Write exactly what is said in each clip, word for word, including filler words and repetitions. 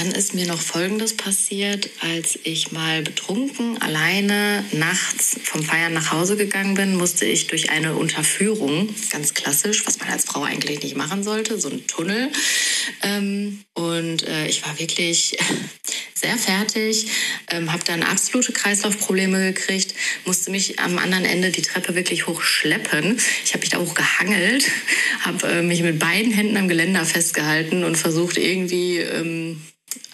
Dann ist mir noch Folgendes passiert, als ich mal betrunken, alleine, nachts vom Feiern nach Hause gegangen bin, musste ich durch eine Unterführung, ganz klassisch, was man als Frau eigentlich nicht machen sollte, so ein Tunnel. Und ich war wirklich sehr fertig, habe dann absolute Kreislaufprobleme gekriegt, musste mich am anderen Ende die Treppe wirklich hochschleppen. Ich habe mich da hochgehangelt, habe mich mit beiden Händen am Geländer festgehalten und versucht irgendwie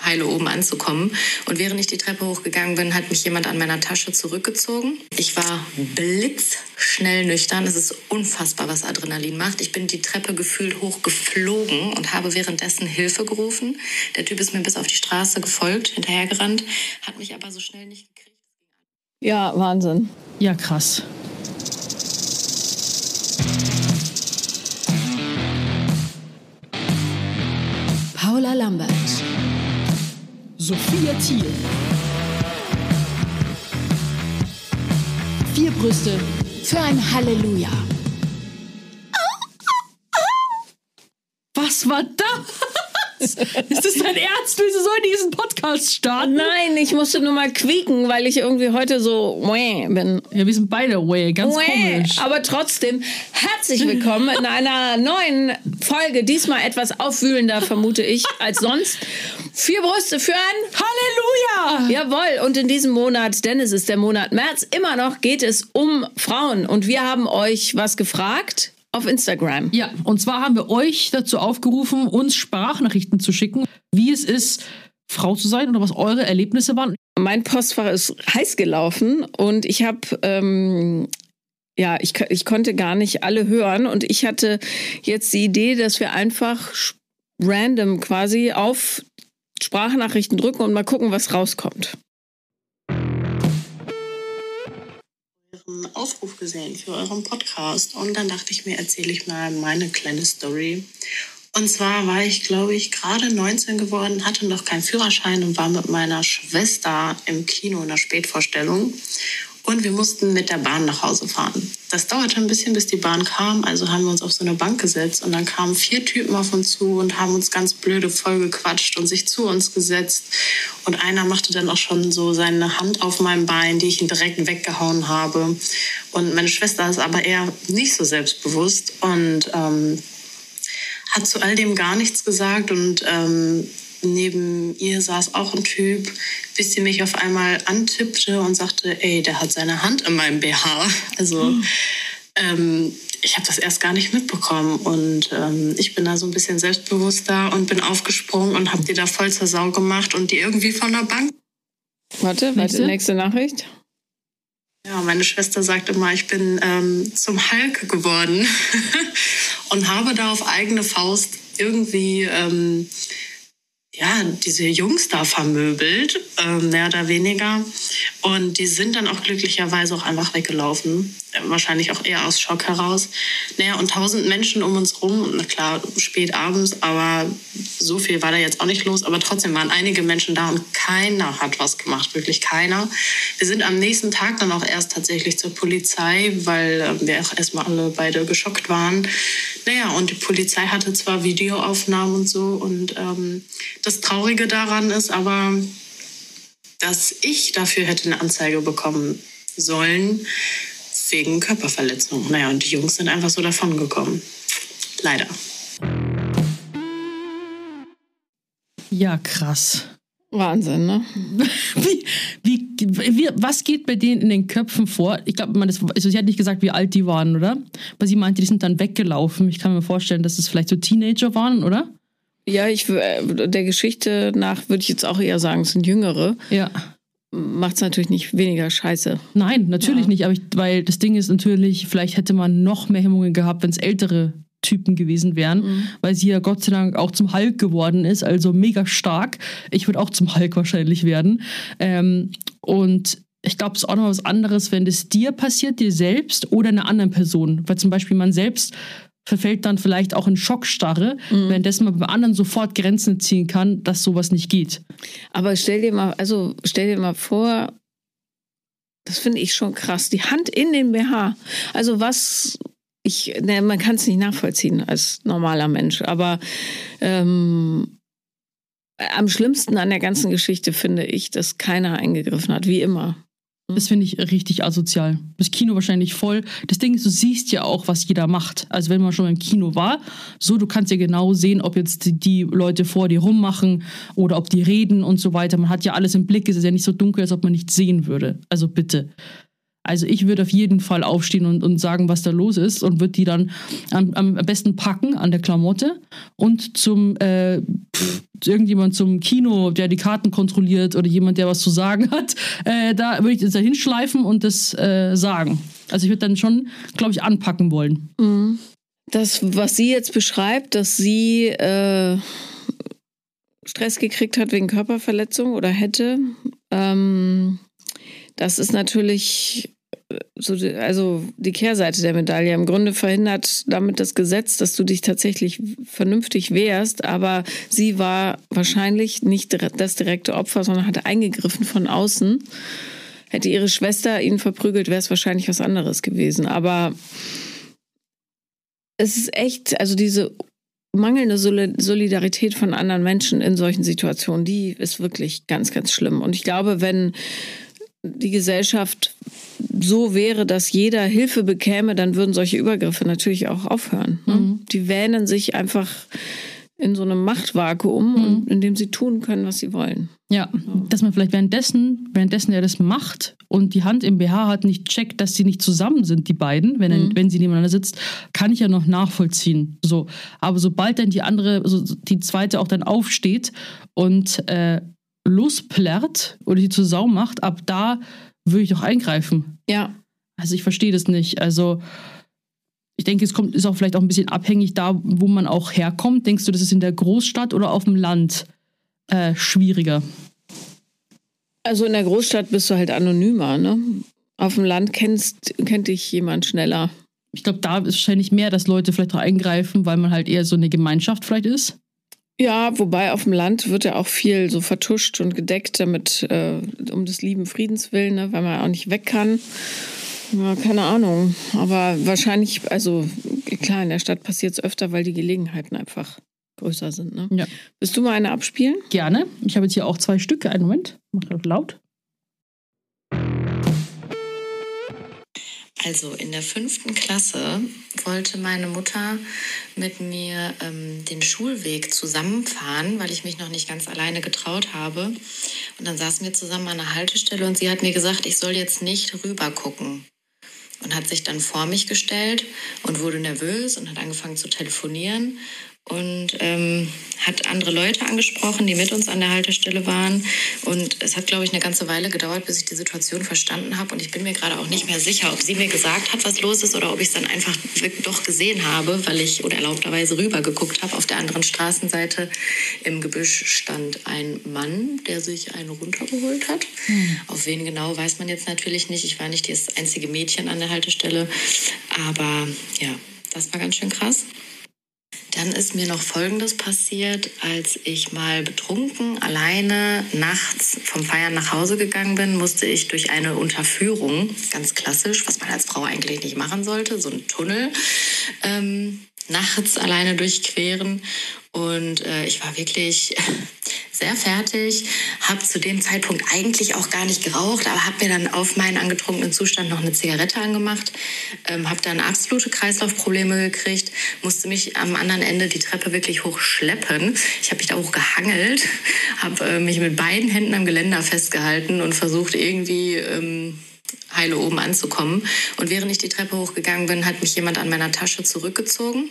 heile oben anzukommen. Und während ich die Treppe hochgegangen bin, hat mich jemand an meiner Tasche zurückgezogen. Ich war blitzschnell nüchtern. Es ist unfassbar, was Adrenalin macht. Ich bin die Treppe gefühlt hochgeflogen und habe währenddessen Hilfe gerufen. Der Typ ist mir bis auf die Straße gefolgt, hinterhergerannt, hat mich aber so schnell nicht gekriegt. Ja, Wahnsinn. Ja, krass. Paula Lambert. Sophia Thiel. Vier Brüste für ein Halleluja. Was war das? Ist das dein Ernst? Wieso sollen die diesen Podcast starten? Nein, ich musste nur mal quieken, weil ich irgendwie heute so weh bin. Ja, wir sind beide weh, ganz weh. Komisch. Aber trotzdem, herzlich willkommen in einer neuen Folge. Diesmal etwas aufwühlender, vermute ich, als sonst. Vier Brüste für ein Halleluja! Jawohl, und in diesem Monat, denn es ist der Monat März, immer noch geht es um Frauen. Und wir haben euch was gefragt auf Instagram. Ja, und zwar haben wir euch dazu aufgerufen, uns Sprachnachrichten zu schicken, wie es ist, Frau zu sein oder was eure Erlebnisse waren. Mein Postfach ist heiß gelaufen und ich habe... Ähm Ja, ich, ich konnte gar nicht alle hören und ich hatte jetzt die Idee, dass wir einfach random quasi auf Sprachnachrichten drücken und mal gucken, was rauskommt. Euren Aufruf gesehen für euren Podcast und dann dachte ich mir, erzähle ich mal meine kleine Story. Und zwar war ich, glaube ich, gerade neunzehn geworden, hatte noch keinen Führerschein und war mit meiner Schwester im Kino in der Spätvorstellung. Und wir mussten mit der Bahn nach Hause fahren. Das dauerte ein bisschen, bis die Bahn kam. Also haben wir uns auf so eine Bank gesetzt. Und dann kamen vier Typen auf uns zu und haben uns ganz blöde vollgequatscht und sich zu uns gesetzt. Und einer machte dann auch schon so seine Hand auf mein Bein, die ich ihn direkt weggehauen habe. Und meine Schwester ist aber eher nicht so selbstbewusst und ähm, hat zu all dem gar nichts gesagt. Und ähm, neben ihr saß auch ein Typ, bis sie mich auf einmal antippte und sagte, ey, der hat seine Hand in meinem B H. Also mhm. ähm, ich habe das erst gar nicht mitbekommen. Und ähm, ich bin da so ein bisschen selbstbewusster und bin aufgesprungen und habe die da voll zur Sau gemacht und die irgendwie von der Bank. Warte, warte, nächste Nachricht. Ja, meine Schwester sagt immer, ich bin ähm, zum Hulk geworden und habe da auf eigene Faust irgendwie... Ähm, ja, diese Jungs da vermöbelt, äh, mehr oder weniger. Und die sind dann auch glücklicherweise auch einfach weggelaufen. Wahrscheinlich auch eher aus Schock heraus. Naja, und tausend Menschen um uns rum. Na klar, spät abends, aber so viel war da jetzt auch nicht los. Aber trotzdem waren einige Menschen da und keiner hat was gemacht, wirklich keiner. Wir sind am nächsten Tag dann auch erst tatsächlich zur Polizei, weil wir auch erstmal alle beide geschockt waren. Naja, und die Polizei hatte zwar Videoaufnahmen und so und ähm, das Traurige daran ist aber, dass ich dafür hätte eine Anzeige bekommen sollen wegen Körperverletzung. Naja, und die Jungs sind einfach so davongekommen. Leider. Ja, krass. Wahnsinn, ne? wie, wie, wie, was geht bei denen in den Köpfen vor? Ich glaube, also sie hat nicht gesagt, wie alt die waren, oder? Aber sie meinte, die sind dann weggelaufen. Ich kann mir vorstellen, dass es vielleicht so Teenager waren, oder? Ja, ich der Geschichte nach würde ich jetzt auch eher sagen, es sind Jüngere. Ja. Macht es natürlich nicht weniger scheiße. Nein, natürlich ja. nicht. Aber ich, weil das Ding ist natürlich, vielleicht hätte man noch mehr Hemmungen gehabt, wenn es ältere Typen gewesen wären. Mhm. Weil sie ja Gott sei Dank auch zum Hulk geworden ist. Also mega stark. Ich würde auch zum Hulk wahrscheinlich werden. Ähm, und ich glaube, es ist auch noch was anderes, wenn das dir passiert, dir selbst oder einer anderen Person. Weil zum Beispiel man selbst... verfällt dann vielleicht auch in Schockstarre, mhm. währenddessen man bei anderen sofort Grenzen ziehen kann, dass sowas nicht geht. Aber stell dir mal, also stell dir mal vor, das finde ich schon krass, die Hand in den B H. Also was, ich, ne, man kann es nicht nachvollziehen als normaler Mensch, aber ähm, am schlimmsten an der ganzen Geschichte finde ich, dass keiner eingegriffen hat, wie immer. Das finde ich richtig asozial. Das Kino wahrscheinlich voll. Das Ding ist, du siehst ja auch, was jeder macht. Also wenn man schon im Kino war, so, du kannst ja genau sehen, ob jetzt die, die Leute vor dir rummachen oder ob die reden und so weiter. Man hat ja alles im Blick. Es ist ja nicht so dunkel, als ob man nichts sehen würde. Also bitte. Also ich würde auf jeden Fall aufstehen und, und sagen, was da los ist, und würde die dann am, am besten packen an der Klamotte und zum äh, pff, irgendjemand zum Kino, der die Karten kontrolliert oder jemand, der was zu sagen hat, äh, da würde ich das da hinschleifen und das äh, sagen. Also ich würde dann schon, glaube ich, anpacken wollen. Mhm. Das, was sie jetzt beschreibt, dass sie äh, Stress gekriegt hat wegen Körperverletzung oder hätte, ähm, das ist natürlich so, also die Kehrseite der Medaille. Im Grunde verhindert damit das Gesetz, dass du dich tatsächlich vernünftig wehrst. Aber sie war wahrscheinlich nicht das direkte Opfer, sondern hatte eingegriffen von außen. Hätte ihre Schwester ihn verprügelt, wäre es wahrscheinlich was anderes gewesen. Aber es ist echt, also diese mangelnde Solidarität von anderen Menschen in solchen Situationen, die ist wirklich ganz, ganz schlimm. Und ich glaube, wenn die Gesellschaft so wäre, dass jeder Hilfe bekäme, dann würden solche Übergriffe natürlich auch aufhören. Ne? Mhm. Die wähnen sich einfach in so einem Machtvakuum, mhm. und, in dem sie tun können, was sie wollen. Ja, so. Dass man vielleicht währenddessen, währenddessen er das macht und die Hand im B H hat, nicht checkt, dass sie nicht zusammen sind, die beiden, wenn, mhm. er, wenn sie nebeneinander sitzt, kann ich ja noch nachvollziehen. So. Aber sobald dann die andere, also die zweite auch dann aufsteht und äh, losplärt oder die zur Sau macht, ab da würde ich doch eingreifen. Ja. Also ich verstehe das nicht. Also ich denke, es kommt, ist auch vielleicht auch ein bisschen abhängig da, wo man auch herkommt. Denkst du, das ist in der Großstadt oder auf dem Land äh, schwieriger? Also in der Großstadt bist du halt anonymer, ne? Auf dem Land kennst, kennt dich jemand schneller. Ich glaube, da ist wahrscheinlich mehr, dass Leute vielleicht auch eingreifen, weil man halt eher so eine Gemeinschaft vielleicht ist. Ja, wobei auf dem Land wird ja auch viel so vertuscht und gedeckt, damit äh, um des lieben Friedens willen, ne, weil man auch nicht weg kann. Ja, keine Ahnung. Aber wahrscheinlich, also klar, in der Stadt passiert es öfter, weil die Gelegenheiten einfach größer sind. Ne? Ja. Willst du mal eine abspielen? Gerne. Ich habe jetzt hier auch zwei Stücke. Einen Moment. Mach das laut. Also in der fünften Klasse wollte meine Mutter mit mir ähm, den Schulweg zusammenfahren, weil ich mich noch nicht ganz alleine getraut habe. Und dann saßen wir zusammen an einer Haltestelle und sie hat mir gesagt, ich soll jetzt nicht rüber gucken. Und hat sich dann vor mich gestellt und wurde nervös und hat angefangen zu telefonieren. Und ähm, hat andere Leute angesprochen, die mit uns an der Haltestelle waren. Und es hat, glaube ich, eine ganze Weile gedauert, bis ich die Situation verstanden habe. Und ich bin mir gerade auch nicht mehr sicher, ob sie mir gesagt hat, was los ist, oder ob ich es dann einfach doch gesehen habe, weil ich unerlaubterweise rüber geguckt habe. Auf der anderen Straßenseite im Gebüsch stand ein Mann, der sich einen runtergeholt hat. Hm. Auf wen genau, weiß man jetzt natürlich nicht. Ich war nicht das einzige Mädchen an der Haltestelle. Aber ja, das war ganz schön krass. Dann ist mir noch Folgendes passiert, als ich mal betrunken alleine nachts vom Feiern nach Hause gegangen bin, musste ich durch eine Unterführung, ganz klassisch, was man als Frau eigentlich nicht machen sollte, so einen Tunnel, ähm, nachts alleine durchqueren. Und äh, ich war wirklich sehr fertig, habe zu dem Zeitpunkt eigentlich auch gar nicht geraucht, aber habe mir dann auf meinen angetrunkenen Zustand noch eine Zigarette angemacht, ähm, habe dann absolute Kreislaufprobleme gekriegt, musste mich am anderen Ende die Treppe wirklich hochschleppen. Ich habe mich da hochgehangelt, habe äh, mich mit beiden Händen am Geländer festgehalten und versucht irgendwie Ähm, heile oben anzukommen. Und während ich die Treppe hochgegangen bin, hat mich jemand an meiner Tasche zurückgezogen.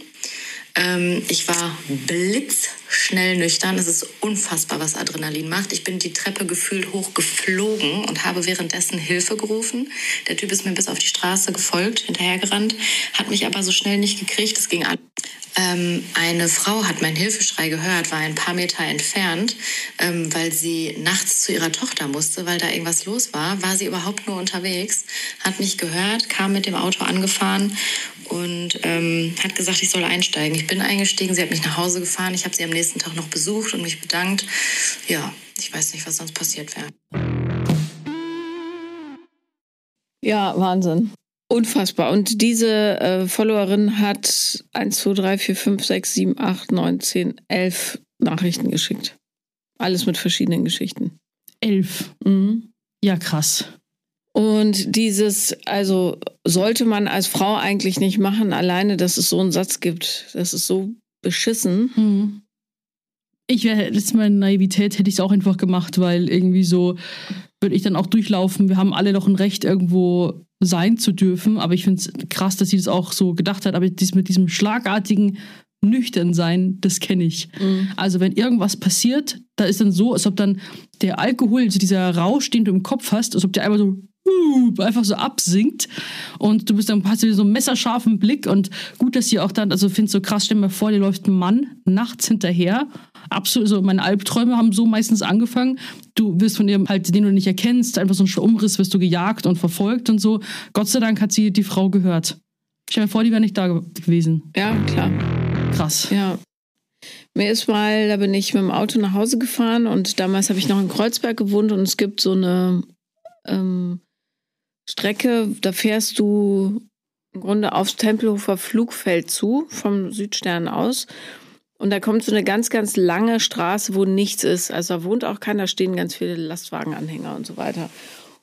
Ähm, ich war blitzschnell nüchtern. Es ist unfassbar, was Adrenalin macht. Ich bin die Treppe gefühlt hochgeflogen und habe währenddessen Hilfe gerufen. Der Typ ist mir bis auf die Straße gefolgt, hinterhergerannt, hat mich aber so schnell nicht gekriegt. Es ging an. Ähm, eine Frau hat meinen Hilfeschrei gehört, war ein paar Meter entfernt, ähm, weil sie nachts zu ihrer Tochter musste, weil da irgendwas los war. War sie überhaupt nur unterwegs, hat mich gehört, kam mit dem Auto angefahren und ähm, hat gesagt, ich soll einsteigen. Ich bin eingestiegen, sie hat mich nach Hause gefahren. Ich habe sie am nächsten Tag noch besucht und mich bedankt. Ja, ich weiß nicht, was sonst passiert wäre. Ja, Wahnsinn. Unfassbar. Und diese äh, Followerin hat eins, zwei, drei, vier, fünf, sechs, sieben, acht, neun, zehn, elf Nachrichten geschickt. Alles mit verschiedenen Geschichten. Elf. Mhm. Ja, krass. Und dieses, also sollte man als Frau eigentlich nicht machen, alleine, dass es so einen Satz gibt. Das ist so beschissen. Mhm. Ich wäre, das ist meine Naivität, hätte ich es auch einfach gemacht, weil irgendwie so würde ich dann auch durchlaufen. Wir haben alle doch ein Recht, irgendwo sein zu dürfen. Aber ich finde es krass, dass sie das auch so gedacht hat. Aber dies mit diesem schlagartigen Nüchternsein, das kenne ich. Mhm. Also wenn irgendwas passiert, da ist dann so, als ob dann der Alkohol, also dieser Rausch, den du im Kopf hast, als ob der einmal so einfach so absinkt und du bist dann, hast du so einen messerscharfen Blick und gut, dass sie auch dann, also findest du so krass, stell dir mal vor, dir läuft ein Mann nachts hinterher, absolut, so meine Albträume haben so meistens angefangen, du wirst von ihr halt, den du nicht erkennst, einfach so ein Umriss, wirst du gejagt und verfolgt und so, Gott sei Dank hat sie die Frau gehört. Stell dir mal vor, die wäre nicht da gewesen. Ja, klar. Krass. Ja. Mir ist mal, da bin ich mit dem Auto nach Hause gefahren und damals habe ich noch in Kreuzberg gewohnt und es gibt so eine ähm, Strecke, da fährst du im Grunde aufs Tempelhofer Flugfeld zu, vom Südstern aus. Und da kommt so eine ganz, ganz lange Straße, wo nichts ist. Also da wohnt auch keiner, stehen ganz viele Lastwagenanhänger und so weiter.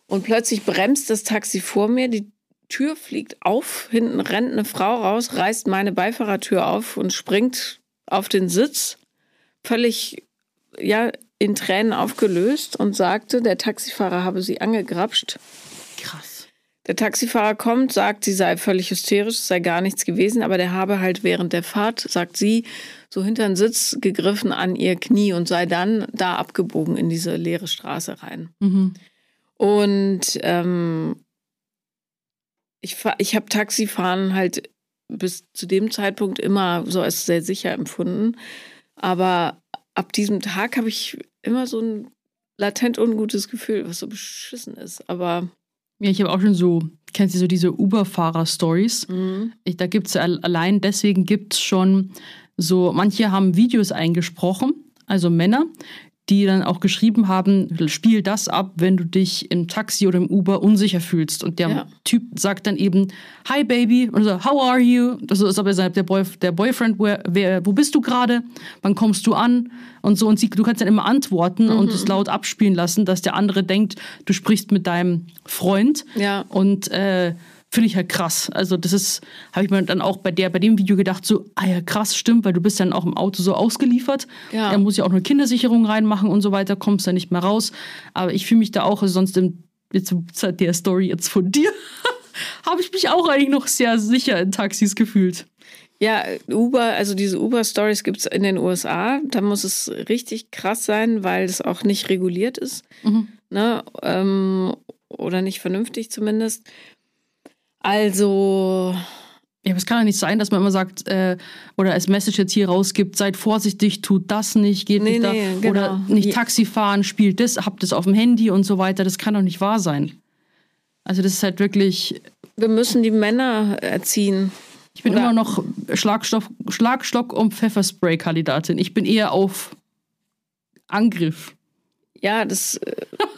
Und plötzlich bremst das Taxi vor mir, die Tür fliegt auf, hinten rennt eine Frau raus, reißt meine Beifahrertür auf und springt auf den Sitz, völlig ja, in Tränen aufgelöst und sagte, der Taxifahrer habe sie angegrapscht. Krass. Der Taxifahrer kommt, sagt, sie sei völlig hysterisch, es sei gar nichts gewesen, aber der habe halt während der Fahrt, sagt sie, so hinter den Sitz gegriffen an ihr Knie und sei dann da abgebogen in diese leere Straße rein. Mhm. Und ähm, ich, ich habe Taxifahren halt bis zu dem Zeitpunkt immer so als sehr sicher empfunden, aber ab diesem Tag habe ich immer so ein latent ungutes Gefühl, was so beschissen ist, aber... Ja, ich habe auch schon so, kennst du so diese Uber-Fahrer-Stories? Mhm. Ich, da gibt es allein, deswegen gibt es schon so, manche haben Videos eingesprochen, also Männer, die dann auch geschrieben haben, spiel das ab, wenn du dich im Taxi oder im Uber unsicher fühlst. Und der ja. Typ sagt dann eben, hi Baby, und so, how are you? Das ist aber der, Boy, der Boyfriend, wer, wer, wo bist du gerade? Wann kommst du an? Und so, und sie, du kannst dann immer antworten mhm. und es laut abspielen lassen, dass der andere denkt, du sprichst mit deinem Freund. Ja. Und äh, finde ich halt krass. Also das ist, habe ich mir dann auch bei der, bei dem Video gedacht, so, ah ja, krass, stimmt, weil du bist dann auch im Auto so ausgeliefert. Ja. Da muss ich auch eine Kindersicherung reinmachen und so weiter, kommst dann nicht mehr raus. Aber ich fühle mich da auch, also sonst im, jetzt seit der Story jetzt von dir, habe ich mich auch eigentlich noch sehr sicher in Taxis gefühlt. Ja, Uber, also diese Uber-Stories gibt es in den U S A. Da muss es richtig krass sein, weil es auch nicht reguliert ist. Mhm. Ne? Ähm, oder nicht vernünftig zumindest. Also, ja, aber es kann ja nicht sein, dass man immer sagt, äh, oder als Message jetzt hier rausgibt, seid vorsichtig, tut das nicht, geht nee, nicht da. Nee, genau. Oder nicht Taxi fahren, spielt das, habt das auf dem Handy und so weiter. Das kann doch nicht wahr sein. Also das ist halt wirklich... Wir müssen die Männer erziehen. Ich bin oder? immer noch Schlagstock, Schlagstock und Pfefferspray-Kandidatin. Ich bin eher auf Angriff. Ja, das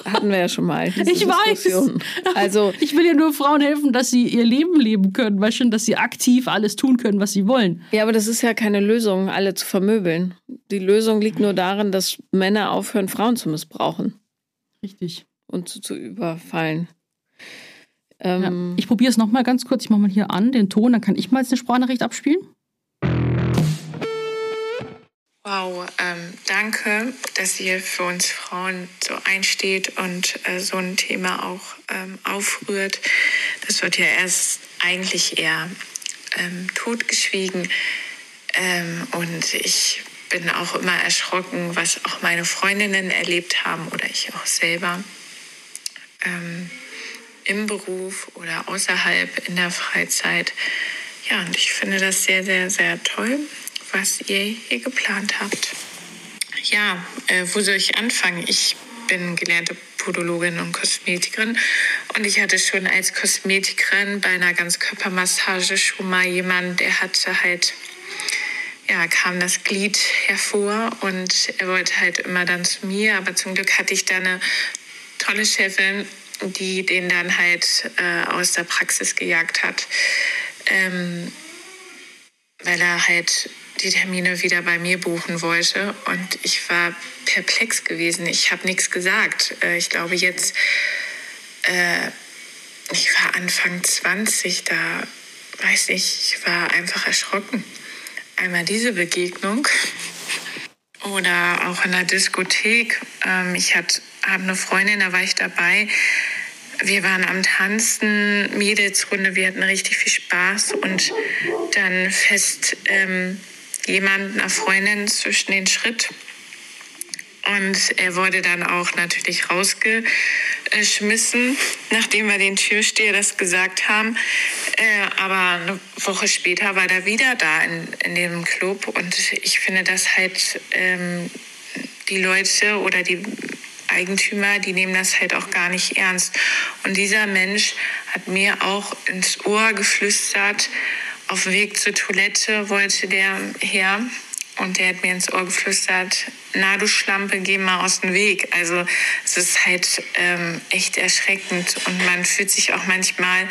hatten wir ja schon mal. Ich Diskussion. weiß. Also, ich will ja nur Frauen helfen, dass sie ihr Leben leben können, weil schon, dass sie aktiv alles tun können, was sie wollen. Ja, aber das ist ja keine Lösung, alle zu vermöbeln. Die Lösung liegt nur darin, dass Männer aufhören, Frauen zu missbrauchen. Richtig. Und zu, zu überfallen. Ähm, ja, ich probiere es nochmal ganz kurz. Ich mache mal hier an den Ton, dann kann ich mal jetzt eine Sprachnachricht abspielen. Wow, ähm, danke, dass ihr für uns Frauen so einsteht und äh, so ein Thema auch ähm, aufrührt. Das wird ja erst eigentlich eher ähm, totgeschwiegen. Ähm, und ich bin auch immer erschrocken, was auch meine Freundinnen erlebt haben oder ich auch selber ähm, im Beruf oder außerhalb in der Freizeit. Ja, und ich finde das sehr, sehr, sehr toll, was ihr hier geplant habt. Ja, äh, wo soll ich anfangen? Ich bin gelernte Podologin und Kosmetikerin und ich hatte schon als Kosmetikerin bei einer Ganzkörpermassage schon mal jemanden, der hatte halt, ja, kam das Glied hervor und er wollte halt immer dann zu mir, aber zum Glück hatte ich da eine tolle Chefin, die den dann halt äh, aus der Praxis gejagt hat, ähm, weil er halt die Termine wieder bei mir buchen wollte. Und ich war perplex gewesen. Ich habe nichts gesagt. Ich glaube jetzt, äh, ich war Anfang zwanzig, da weiß ich, ich war einfach erschrocken. Einmal diese Begegnung oder auch in der Diskothek. Ich habe eine Freundin, da war ich dabei. Wir waren am Tanzen, Mädelsrunde, wir hatten richtig viel Spaß und dann fest ähm, jemand, einer Freundin, zwischen den Schritt. Und er wurde dann auch natürlich rausgeschmissen, nachdem wir den Türsteher das gesagt haben. Äh, aber eine Woche später war er wieder da in, in dem Club. Und ich finde, dass halt ähm, die Leute oder die Eigentümer, die nehmen das halt auch gar nicht ernst. Und dieser Mensch hat mir auch ins Ohr geflüstert, auf dem Weg zur Toilette wollte der her. Und der hat mir ins Ohr geflüstert, na du Schlampe, geh mal aus dem Weg. Also es ist halt ähm, echt erschreckend. Und man fühlt sich auch manchmal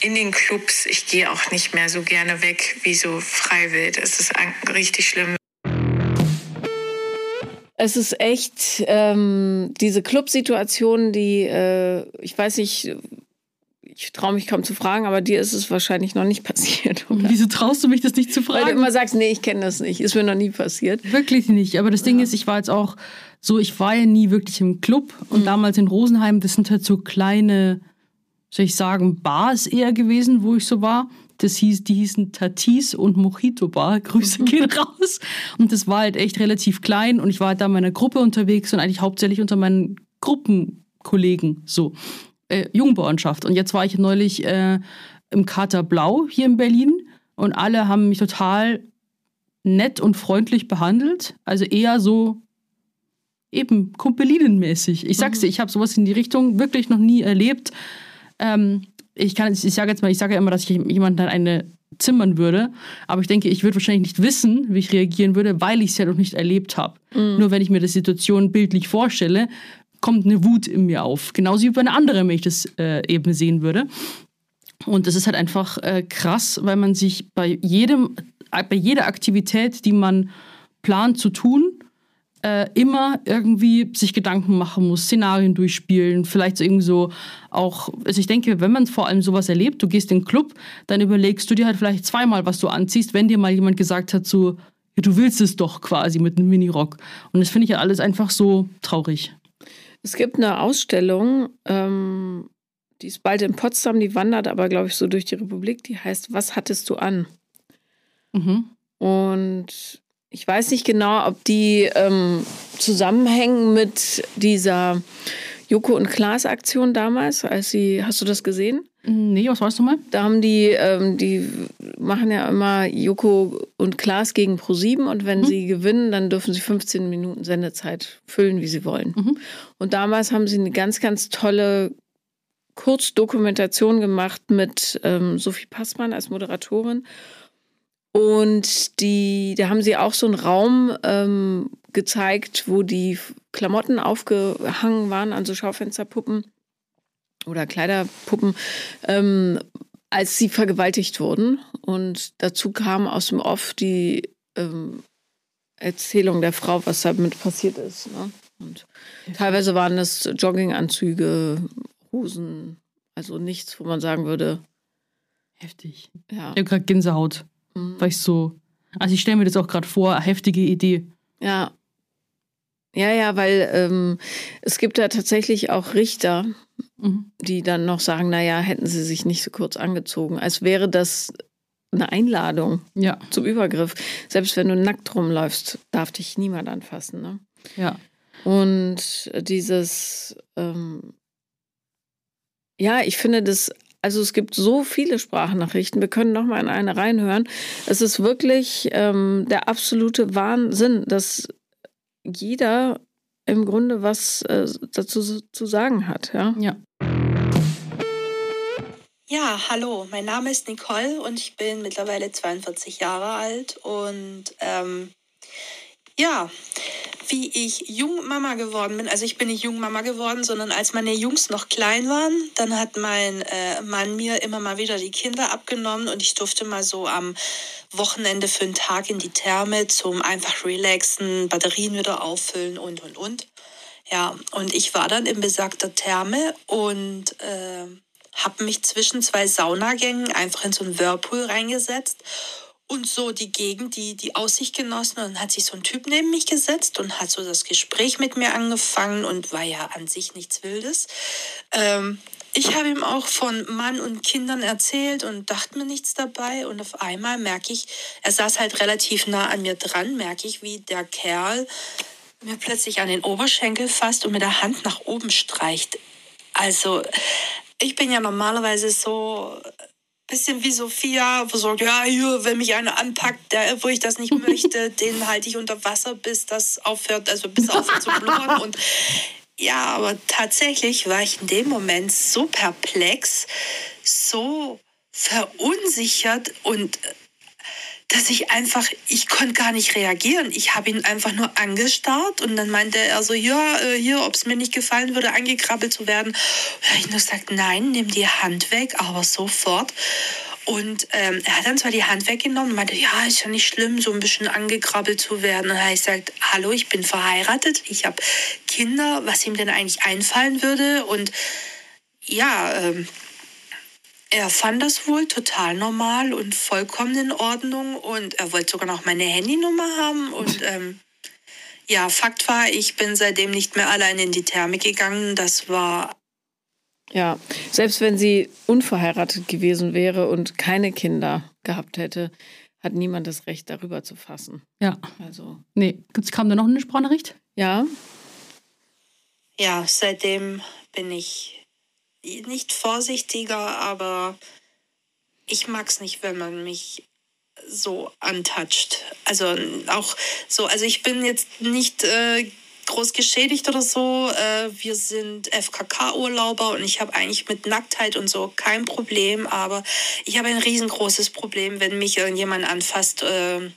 in den Clubs, ich gehe auch nicht mehr so gerne weg wie so freiwillig. Es ist richtig schlimm. Es ist echt, ähm, diese Clubsituation, die, äh, ich weiß nicht, ich traue mich kaum zu fragen, aber dir ist es wahrscheinlich noch nicht passiert. Oder? Wieso traust du mich das nicht zu fragen? Weil du immer sagst, nee, ich kenne das nicht. Ist mir noch nie passiert. Wirklich nicht. Aber das Ding ja. ist, ich war jetzt auch so, ich war ja nie wirklich im Club. Und mhm. damals in Rosenheim, das sind halt so kleine, soll ich sagen, Bars eher gewesen, wo ich so war. Das hieß, die hießen Tatis und Mojito-Bar. Grüße mhm. gehen raus. Und das war halt echt relativ klein. Und ich war halt da in meiner Gruppe unterwegs und eigentlich hauptsächlich unter meinen Gruppenkollegen so. Äh, Jungbauernschaft. Und jetzt war ich neulich äh, im Kater Blau hier in Berlin und alle haben mich total nett und freundlich behandelt. Also eher so eben Kumpelinenmäßig. Ich sag's dir, ich habe sowas in die Richtung wirklich noch nie erlebt. Ähm, ich kann, ich sage jetzt mal, ich sage ja immer, dass ich jemanden dann eine zimmern würde, aber ich denke, ich würde wahrscheinlich nicht wissen, wie ich reagieren würde, weil ich es ja noch nicht erlebt habe. Mhm. Nur wenn ich mir die Situation bildlich vorstelle, kommt eine Wut in mir auf. Genauso wie bei einer anderen, wenn ich das äh, eben sehen würde. Und das ist halt einfach äh, krass, weil man sich bei jedem, bei jeder Aktivität, die man plant zu tun, äh, immer irgendwie sich Gedanken machen muss, Szenarien durchspielen, vielleicht so irgendwie so auch, also ich denke, wenn man vor allem sowas erlebt, du gehst in den Club, dann überlegst du dir halt vielleicht zweimal, was du anziehst, wenn dir mal jemand gesagt hat, so, ja, du willst es doch quasi mit einem Minirock. Und das finde ich ja alles einfach so traurig. Es gibt eine Ausstellung, ähm, die ist bald in Potsdam, die wandert aber, glaube ich, so durch die Republik. Die heißt, was hattest du an? Mhm. Und ich weiß nicht genau, ob die ähm, zusammenhängen mit dieser Joko und Klaas Aktion damals, als sie, hast du das gesehen? Nee, was weißt du mal? Da haben die, ähm, die machen ja immer Joko und Klaas gegen ProSieben und wenn mhm. sie gewinnen, dann dürfen sie fünfzehn Minuten Sendezeit füllen, wie sie wollen. Mhm. Und damals haben sie eine ganz, ganz tolle Kurzdokumentation gemacht mit ähm, Sophie Passmann als Moderatorin. Und die, da haben sie auch so einen Raum ähm, gezeigt, wo die Klamotten aufgehangen waren an so Schaufensterpuppen oder Kleiderpuppen, ähm, als sie vergewaltigt wurden. Und dazu kam aus dem Off die ähm, Erzählung der Frau, was damit passiert ist. Ne? Und teilweise waren das Jogginganzüge, Hosen, also nichts, wo man sagen würde. Heftig. Ja. Ich habe gerade Gänsehaut. Weil ich so, also ich stelle mir das auch gerade vor, heftige Idee. Ja. Ja, ja, weil ähm, es gibt da tatsächlich auch Richter, mhm. die dann noch sagen, naja, hätten sie sich nicht so kurz angezogen. Als wäre das eine Einladung ja. zum Übergriff. Selbst wenn du nackt rumläufst, darf dich niemand anfassen. Ne? Ja. Und dieses, ähm, ja, ich finde das. Also es gibt so viele Sprachnachrichten. Wir können noch mal in eine reinhören. Es ist wirklich ähm, der absolute Wahnsinn, dass jeder im Grunde was äh, dazu zu sagen hat. Ja? Ja. Ja, hallo. Mein Name ist Nicole und ich bin mittlerweile zweiundvierzig Jahre alt. Und ähm, ja, wie ich jung Mama geworden bin. Also ich bin nicht jung Mama geworden, sondern als meine Jungs noch klein waren, dann hat mein äh, Mann mir immer mal wieder die Kinder abgenommen und ich durfte mal so am Wochenende für einen Tag in die Therme zum einfach relaxen, Batterien wieder auffüllen und, und, und. Ja, und ich war dann in besagter Therme und äh, habe mich zwischen zwei Saunagängen einfach in so einen Whirlpool reingesetzt und so die Gegend, die, die Aussicht genossen. Und dann hat sich so ein Typ neben mich gesetzt und hat so das Gespräch mit mir angefangen und war ja an sich nichts Wildes. Ähm, ich habe ihm auch von Mann und Kindern erzählt und dachte mir nichts dabei. Und auf einmal merke ich, er saß halt relativ nah an mir dran, merke ich, wie der Kerl mir plötzlich an den Oberschenkel fasst und mit der Hand nach oben streicht. Also ich bin ja normalerweise so bisschen wie Sophia, wo sagt, ja, hier, wenn mich einer anpackt, der, wo ich das nicht möchte, den halte ich unter Wasser, bis das aufhört, also bis aufhört zu blubbern. Und ja, aber tatsächlich war ich in dem Moment so perplex, so verunsichert und dass ich einfach, ich konnte gar nicht reagieren. Ich habe ihn einfach nur angestarrt und dann meinte er so, ja, hier, ob es mir nicht gefallen würde, angekrabbelt zu werden. Und habe ich nur gesagt, nein, nimm die Hand weg, aber sofort. Und ähm, er hat dann zwar die Hand weggenommen und meinte, ja, ist ja nicht schlimm, so ein bisschen angekrabbelt zu werden. Und dann habe ich gesagt, hallo, ich bin verheiratet, ich habe Kinder, was ihm denn eigentlich einfallen würde. Und ja, ähm, er fand das wohl total normal und vollkommen in Ordnung und er wollte sogar noch meine Handynummer haben. Und ähm, ja, Fakt war, ich bin seitdem nicht mehr alleine in die Therme gegangen. Das war... Ja, selbst wenn sie unverheiratet gewesen wäre und keine Kinder gehabt hätte, hat niemand das Recht, darüber zu fassen. Ja. Also. Nee, kam da noch eine Sprachnachricht? Ja. Ja, seitdem bin ich... nicht vorsichtiger, aber ich mag es nicht, wenn man mich so antatscht. Also auch so, also ich bin jetzt nicht äh, groß geschädigt oder so. Äh, wir sind F K K-Urlauber und ich habe eigentlich mit Nacktheit und so kein Problem, aber ich habe ein riesengroßes Problem, wenn mich irgendjemand anfasst. Äh,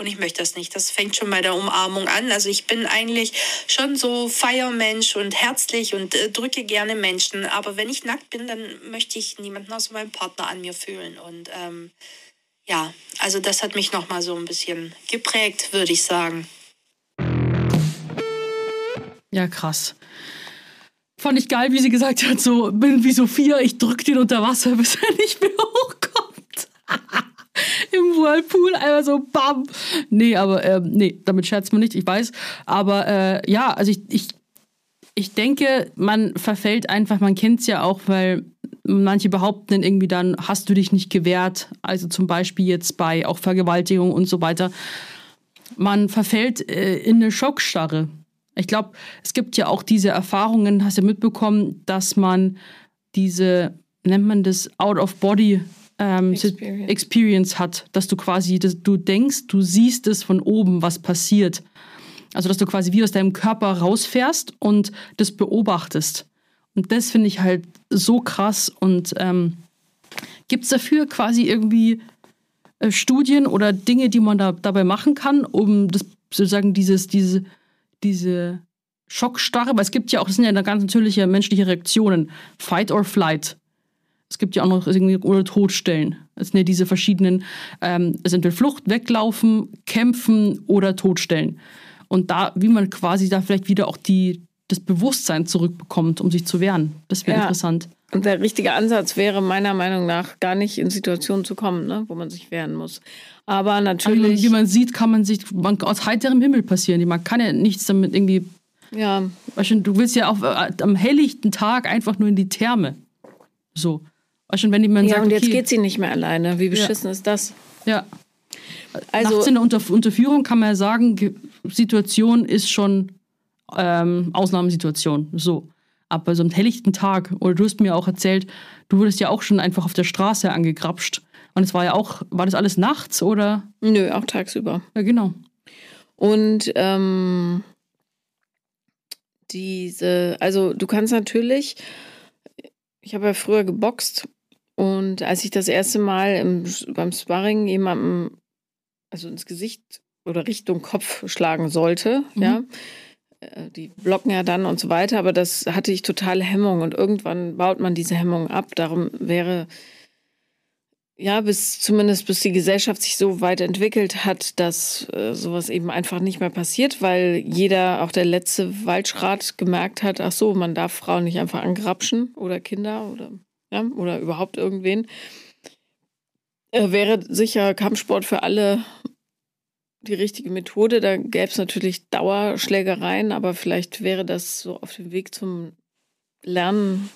Und ich möchte das nicht. Das fängt schon bei der Umarmung an. Also ich bin eigentlich schon so Feiermensch und herzlich und äh, drücke gerne Menschen. Aber wenn ich nackt bin, dann möchte ich niemanden außer meinem Partner an mir fühlen. Und ähm, ja, also das hat mich nochmal so ein bisschen geprägt, würde ich sagen. Ja, krass. Fand ich geil, wie sie gesagt hat, so bin wie Sophia, ich drücke den unter Wasser, bis er nicht mehr hochkommt. Im Whirlpool, einmal so bam. Nee, aber äh, nee, damit scherzt man nicht, ich weiß. Aber äh, ja, also ich, ich, ich denke, man verfällt einfach, man kennt es ja auch, weil manche behaupten dann irgendwie dann, hast du dich nicht gewehrt. Also zum Beispiel jetzt bei auch Vergewaltigung und so weiter. Man verfällt äh, in eine Schockstarre. Ich glaube, es gibt ja auch diese Erfahrungen, hast du ja mitbekommen, dass man diese, nennt man das, Out-of-Body- Ähm, Experience. Experience hat, dass du quasi, dass du denkst, du siehst es von oben, was passiert. Also, dass du quasi wie aus deinem Körper rausfährst und das beobachtest. Und das finde ich halt so krass. Und ähm, gibt es dafür quasi irgendwie äh, Studien oder Dinge, die man da, dabei machen kann, um das sozusagen dieses, diese, diese Schockstarre, weil es gibt ja auch, das sind ja ganz natürliche menschliche Reaktionen, Fight or Flight. Es gibt ja auch noch irgendwie oder Todstellen. Es sind ja diese verschiedenen, ähm, es sind entweder Flucht, Weglaufen, Kämpfen oder Todstellen. Und da, wie man quasi da vielleicht wieder auch die, das Bewusstsein zurückbekommt, um sich zu wehren. Das wäre ja interessant. Und der richtige Ansatz wäre meiner Meinung nach, gar nicht in Situationen zu kommen, ne, wo man sich wehren muss. Aber natürlich... Also, wie man sieht, kann man sich man, aus heiterem Himmel passieren. Man kann ja nichts damit irgendwie... Ja. Du willst ja auf, am helllichten Tag einfach nur in die Therme. So. Schon, wenn ja, sagt, und jetzt okay, geht sie nicht mehr alleine. Wie beschissen ja. ist das? Ja. Also, nachts in der Unter- Unterführung kann man ja sagen, Ge- Situation ist schon ähm, Ausnahmesituation. So. Aber so einem helllichten Tag, oder du hast mir auch erzählt, du wurdest ja auch schon einfach auf der Straße angegrapscht. Und es war ja auch, war das alles nachts, oder? Nö, auch tagsüber. Ja, genau. Und ähm, diese, also du kannst natürlich, ich habe ja früher geboxt. Und als ich das erste Mal im, beim Sparring jemandem, also ins Gesicht oder Richtung Kopf schlagen sollte, mhm. ja. Die blocken ja dann und so weiter, aber das hatte ich totale Hemmung und irgendwann baut man diese Hemmung ab. Darum wäre, ja, bis zumindest bis die Gesellschaft sich so weit entwickelt hat, dass äh, sowas eben einfach nicht mehr passiert, weil jeder, auch der letzte Waldschrat, gemerkt hat, ach so, man darf Frauen nicht einfach angrapschen oder Kinder oder, ja, oder überhaupt irgendwen. Äh, wäre sicher Kampfsport für alle die richtige Methode. Da gäbe es natürlich Dauerschlägereien, aber vielleicht wäre das so auf dem Weg zum Lernen,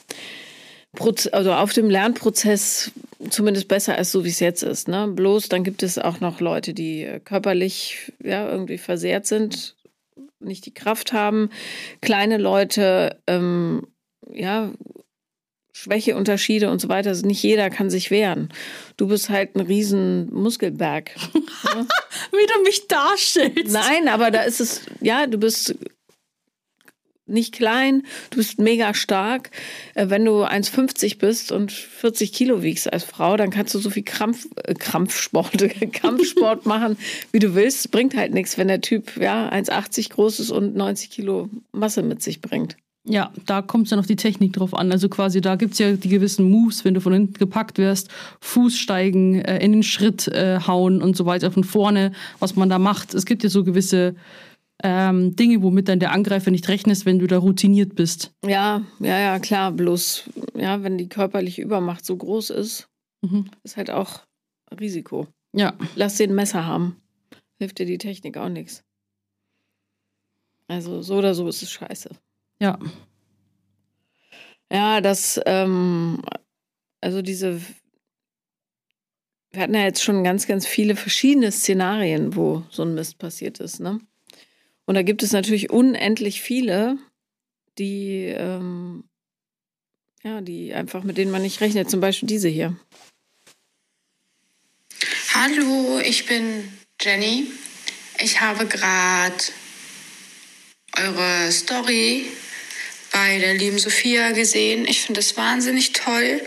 also auf dem Lernprozess zumindest besser als so, wie es jetzt ist. Ne? Bloß dann gibt es auch noch Leute, die körperlich ja, irgendwie versehrt sind, nicht die Kraft haben, kleine Leute, ähm, ja, Schwächeunterschiede und so weiter. Also nicht jeder kann sich wehren. Du bist halt ein riesen Muskelberg. Ne? Wie du mich darstellst. Nein, aber da ist es, ja, du bist nicht klein, du bist mega stark. Wenn du eins fünfzig bist und vierzig Kilo wiegst als Frau, dann kannst du so viel Krampf, äh, Krampfsport, Kampfsport machen, wie du willst. Bringt halt nichts, wenn der Typ ja, eins achtzig groß ist und neunzig Kilo Masse mit sich bringt. Ja, da kommt es dann auf die Technik drauf an. Also quasi, da gibt es ja die gewissen Moves, wenn du von hinten gepackt wirst, Fuß steigen, äh, in den Schritt äh, hauen und so weiter, von vorne, was man da macht. Es gibt ja so gewisse ähm, Dinge, womit dann der Angreifer nicht rechnest, wenn du da routiniert bist. Ja, ja, ja, klar, bloß, ja, wenn die körperliche Übermacht so groß ist, mhm. ist halt auch Risiko. Ja. Lass den Messer haben. Hilft dir die Technik auch nichts. Also so oder so ist es scheiße. Ja. Ja, das, ähm, also diese, wir hatten ja jetzt schon ganz, ganz viele verschiedene Szenarien, wo so ein Mist passiert ist, ne? Und da gibt es natürlich unendlich viele, die, ähm, ja, die einfach, mit denen man nicht rechnet, zum Beispiel diese hier. Hallo, ich bin Jenny. Ich habe gerade eure Story bei der lieben Sophia gesehen. Ich finde es wahnsinnig toll,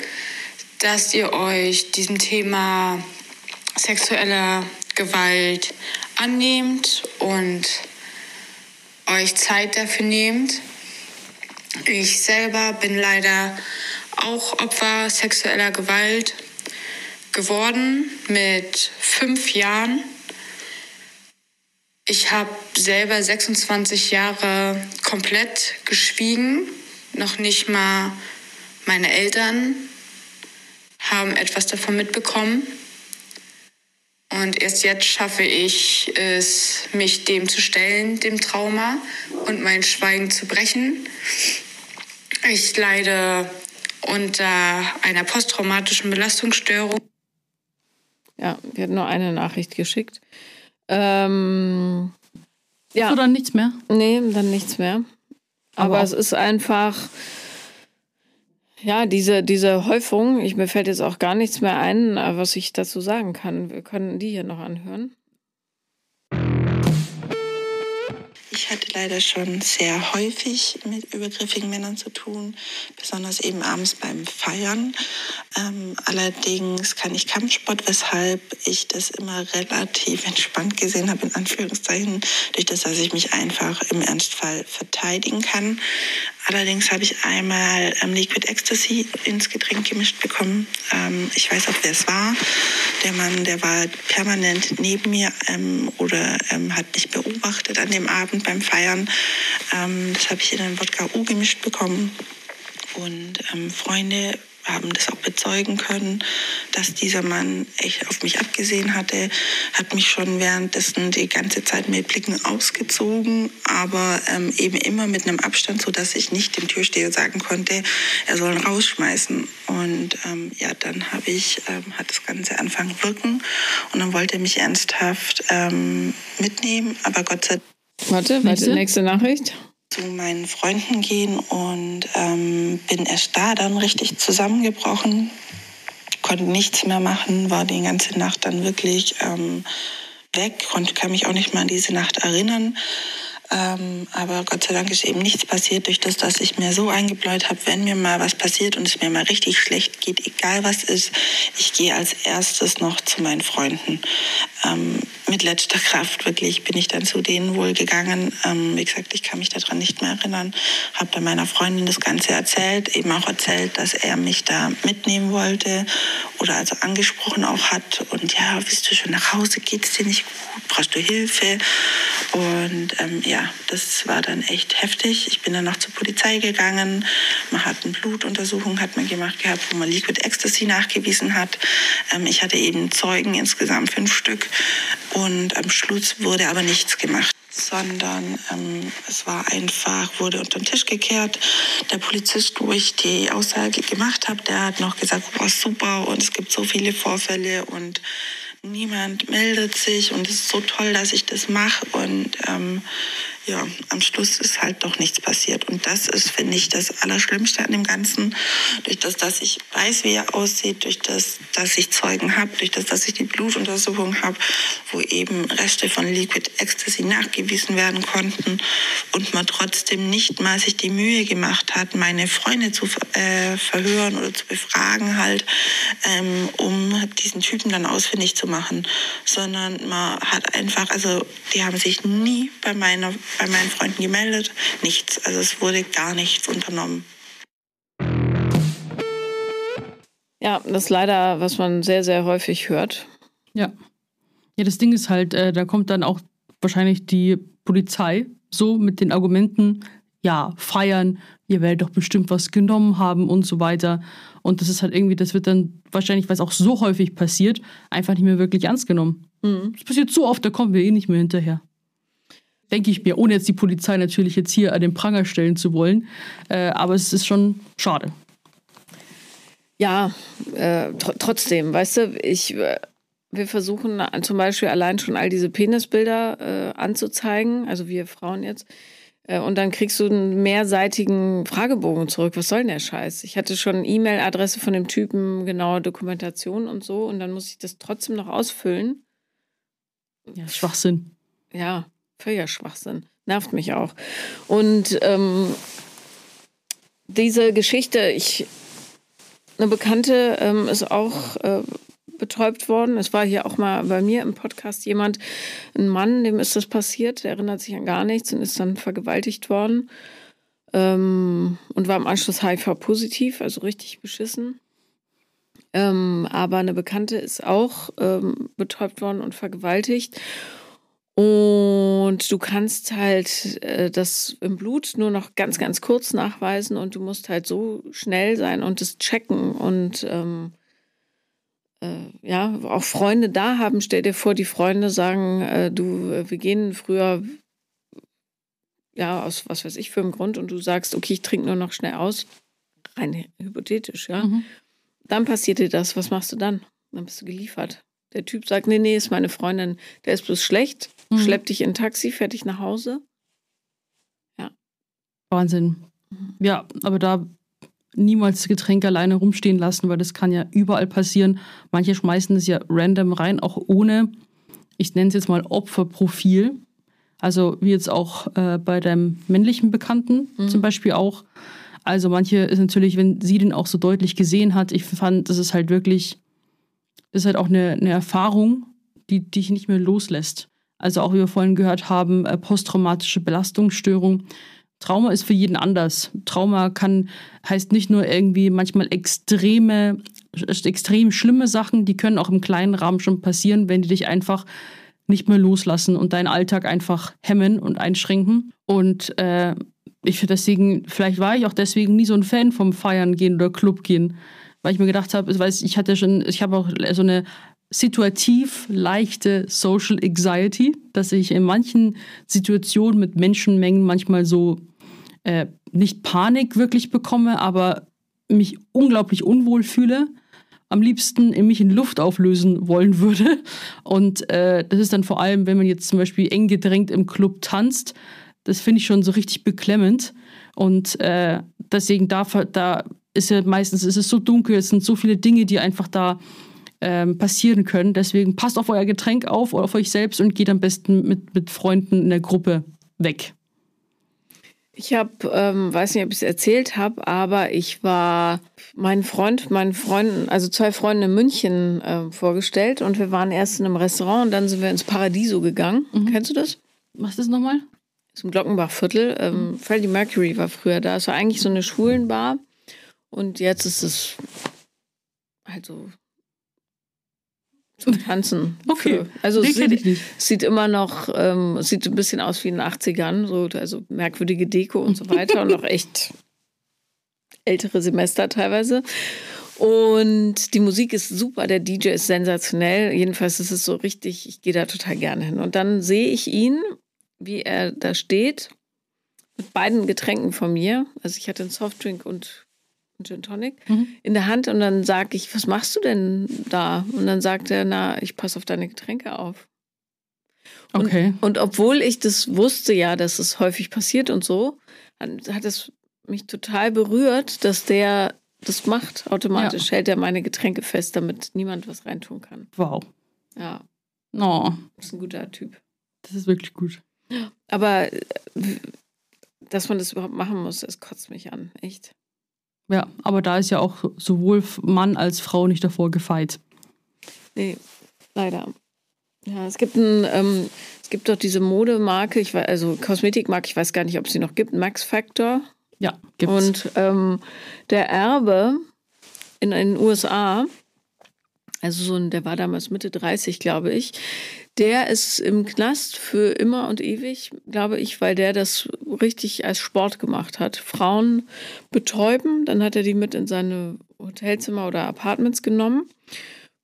dass ihr euch diesem Thema sexueller Gewalt annehmt und euch Zeit dafür nehmt. Ich selber bin leider auch Opfer sexueller Gewalt geworden mit fünf Jahren. Ich habe selber sechsundzwanzig Jahre komplett geschwiegen. Noch nicht mal meine Eltern haben etwas davon mitbekommen. Und erst jetzt schaffe ich es, mich dem zu stellen, dem Trauma, und mein Schweigen zu brechen. Ich leide unter einer posttraumatischen Belastungsstörung. Ja, wir hatten nur eine Nachricht geschickt. Ähm, ja. So, dann nichts mehr? Nee, dann nichts mehr. Aber, Aber es ist einfach, ja, diese, diese Häufung, ich, mir fällt jetzt auch gar nichts mehr ein, was ich dazu sagen kann. Wir können die hier noch anhören. Ich hatte leider schon sehr häufig mit übergriffigen Männern zu tun, besonders eben abends beim Feiern. Ähm, allerdings kann ich Kampfsport, weshalb ich das immer relativ entspannt gesehen habe, in Anführungszeichen, durch das, dass ich mich einfach im Ernstfall verteidigen kann. Allerdings habe ich einmal ähm, Liquid Ecstasy ins Getränk gemischt bekommen. Ähm, ich weiß auch, wer es war. Der Mann, der war permanent neben mir ähm, oder ähm, hat mich beobachtet an dem Abend beim Feiern. Ähm, das habe ich in einen Wodka U gemischt bekommen. Und ähm, Freunde haben das auch bezeugen können, dass dieser Mann echt auf mich abgesehen hatte, hat mich schon währenddessen die ganze Zeit mit Blicken ausgezogen, aber ähm, eben immer mit einem Abstand, sodass ich nicht dem Türsteher sagen konnte, er soll rausschmeißen. Und ähm, ja, dann habe ich, ähm, hat das Ganze anfangen wirken und dann wollte er mich ernsthaft ähm, mitnehmen, aber Gott sei Dank. Warte, warte, nächste Nachricht. Zu meinen Freunden gehen und ähm, bin erst da dann richtig zusammengebrochen, konnte nichts mehr machen, war die ganze Nacht dann wirklich ähm, weg, konnte, kann mich auch nicht mehr an diese Nacht erinnern. Ähm, aber Gott sei Dank ist eben nichts passiert durch das, dass ich mir so eingebläut habe, wenn mir mal was passiert und es mir mal richtig schlecht geht, egal was ist, ich gehe als erstes noch zu meinen Freunden. Ähm, mit letzter Kraft wirklich bin ich dann zu denen wohl gegangen. Ähm, wie gesagt, ich kann mich daran nicht mehr erinnern. Habe dann meiner Freundin das Ganze erzählt, eben auch erzählt, dass er mich da mitnehmen wollte oder also angesprochen auch hat. Und ja, bist du schon nach Hause? Geht's dir nicht gut? Brauchst du Hilfe? Und ähm, ja, das war dann echt heftig. Ich bin dann noch zur Polizei gegangen. Man hat eine Blutuntersuchung hat man gemacht gehabt, wo man Liquid Ecstasy nachgewiesen hat. Ähm, ich hatte eben Zeugen, insgesamt fünf Stück. Und am Schluss wurde aber nichts gemacht, sondern ähm, es war einfach, wurde unter den Tisch gekehrt. Der Polizist, wo ich die Aussage gemacht habe, der hat noch gesagt, oh, super, und es gibt so viele Vorfälle und niemand meldet sich und es ist so toll, dass ich das mache. Und ähm, ja, am Schluss ist halt doch nichts passiert. Und das ist, finde ich, das Allerschlimmste an dem Ganzen. Durch das, dass ich weiß, wie er aussieht, durch das, dass ich Zeugen habe, durch das, dass ich die Blutuntersuchung habe, wo eben Reste von Liquid Ecstasy nachgewiesen werden konnten und man trotzdem nicht mal sich die Mühe gemacht hat, meine Freunde zu äh, verhören oder zu befragen halt, ähm, um diesen Typen dann ausfindig zu machen. Sondern man hat einfach, also die haben sich nie bei meiner bei meinen Freunden gemeldet, nichts. Also es wurde gar nichts unternommen. Ja, das ist leider, was man sehr, sehr häufig hört. Ja, ja, das Ding ist halt, äh, da kommt dann auch wahrscheinlich die Polizei so mit den Argumenten, ja, feiern, ihr werdet doch bestimmt was genommen haben und so weiter. Und das ist halt irgendwie, das wird dann wahrscheinlich, weil es auch so häufig passiert, einfach nicht mehr wirklich ernst genommen. Mhm. Das passiert so oft, da kommen wir eh nicht mehr hinterher. Denke ich mir, ohne jetzt die Polizei natürlich jetzt hier an den Pranger stellen zu wollen. Äh, aber es ist schon schade. Ja, äh, tr- trotzdem, weißt du, ich, wir versuchen zum Beispiel allein schon all diese Penisbilder äh, anzuzeigen, also wir Frauen jetzt. Äh, und dann kriegst du einen mehrseitigen Fragebogen zurück. Was soll denn der Scheiß? Ich hatte schon eine E-Mail-Adresse von dem Typen, genaue Dokumentation und so. Und dann muss ich das trotzdem noch ausfüllen. Ja, Schwachsinn. Ja. Völliger Schwachsinn. Nervt mich auch. Und ähm, diese Geschichte, ich, eine Bekannte ähm, ist auch äh, betäubt worden. Es war hier auch mal bei mir im Podcast jemand, ein Mann, dem ist das passiert, der erinnert sich an gar nichts und ist dann vergewaltigt worden ähm, und war im Anschluss H I V-positiv, also richtig beschissen. Ähm, aber eine Bekannte ist auch ähm, betäubt worden und vergewaltigt. Und du kannst halt äh, das im Blut nur noch ganz, ganz kurz nachweisen und du musst halt so schnell sein und das checken und ähm, äh, ja, auch Freunde da haben. Stell dir vor, die Freunde sagen, äh, du, wir gehen früher, ja, aus was weiß ich für einem Grund und du sagst, okay, ich trinke nur noch schnell aus. Rein hypothetisch, ja. Mhm. Dann passiert dir das, was machst du dann? Dann bist du geliefert. Der Typ sagt, nee, nee, ist meine Freundin, der ist bloß schlecht, mhm. schleppt dich in ein Taxi, fährt dich nach Hause. Ja. Wahnsinn. Mhm. Ja, aber da niemals das Getränk alleine rumstehen lassen, weil das kann ja überall passieren. Manche schmeißen es ja random rein, auch ohne, ich nenne es jetzt mal Opferprofil. Also wie jetzt auch äh, bei deinem männlichen Bekannten mhm. zum Beispiel auch. Also manche ist natürlich, wenn sie den auch so deutlich gesehen hat, ich fand, das ist halt wirklich... Das ist halt auch eine, eine Erfahrung, die dich nicht mehr loslässt. Also auch, wie wir vorhin gehört haben, posttraumatische Belastungsstörung. Trauma ist für jeden anders. Trauma kann heißt nicht nur irgendwie manchmal extreme, extrem schlimme Sachen, die können auch im kleinen Rahmen schon passieren, wenn die dich einfach nicht mehr loslassen und deinen Alltag einfach hemmen und einschränken. Und äh, ich finde deswegen, vielleicht war ich auch deswegen nie so ein Fan vom Feiern gehen oder Club gehen. Weil ich mir gedacht habe, weiß ich hatte schon, ich habe auch so eine situativ leichte Social Anxiety, dass ich in manchen Situationen mit Menschenmengen manchmal so äh, nicht Panik wirklich bekomme, aber mich unglaublich unwohl fühle, am liebsten in mich in Luft auflösen wollen würde. Und äh, das ist dann vor allem, wenn man jetzt zum Beispiel eng gedrängt im Club tanzt, das finde ich schon so richtig beklemmend. Und äh, deswegen darf da ist ja meistens, ist es so dunkel, es sind so viele Dinge, die einfach da ähm, passieren können. Deswegen passt auf euer Getränk auf oder auf euch selbst und geht am besten mit, mit Freunden in der Gruppe weg? Ich habe, ähm, weiß nicht, ob ich es erzählt habe, aber ich war meinen Freund, meinen Freunden, also zwei Freunde in München äh, vorgestellt und wir waren erst in einem Restaurant und dann sind wir ins Paradiso gegangen. Mhm. Kennst du das? Was ist das nochmal? Zum Glockenbachviertel. Ähm, mhm. Freddie Mercury war früher da. Es war eigentlich so eine Schwulenbar und jetzt ist es halt so zum Tanzen. Okay, für, also den kenne ich nicht. Sieht immer noch, ähm, sieht ein bisschen aus wie in den achtzigern, so, also merkwürdige Deko und so weiter und auch echt ältere Semester teilweise. Und die Musik ist super, der D J ist sensationell. Jedenfalls ist es so richtig, ich gehe da total gerne hin. Und dann sehe ich ihn, wie er da steht, mit beiden Getränken von mir. Also ich hatte einen Softdrink und Gin Tonic mhm. in der Hand und dann sage ich, was machst du denn da? Und dann sagt er, na, ich passe auf deine Getränke auf. Und, okay. Und obwohl ich das wusste ja, dass es häufig passiert und so, hat es mich total berührt, dass der das macht. Automatisch ja. hält er meine Getränke fest, damit niemand was reintun kann. Wow. Ja. Oh. Das ist ein guter Typ. Das ist wirklich gut. Aber dass man das überhaupt machen muss, das kotzt mich an. Echt. Ja, aber da ist ja auch sowohl Mann als Frau nicht davor gefeit. Nee, leider. Ja, es gibt ein, ähm, es gibt doch diese Modemarke, ich weiß, also Kosmetikmarke, ich weiß gar nicht, ob es sie noch gibt, Max Factor. Ja, gibt's. Und ähm, der Erbe in den U S A, also so ein, der war damals Mitte dreißig, glaube ich, der ist im Knast für immer und ewig, glaube ich, weil der das richtig als Sport gemacht hat. Frauen betäuben, dann hat er die mit in seine Hotelzimmer oder Apartments genommen,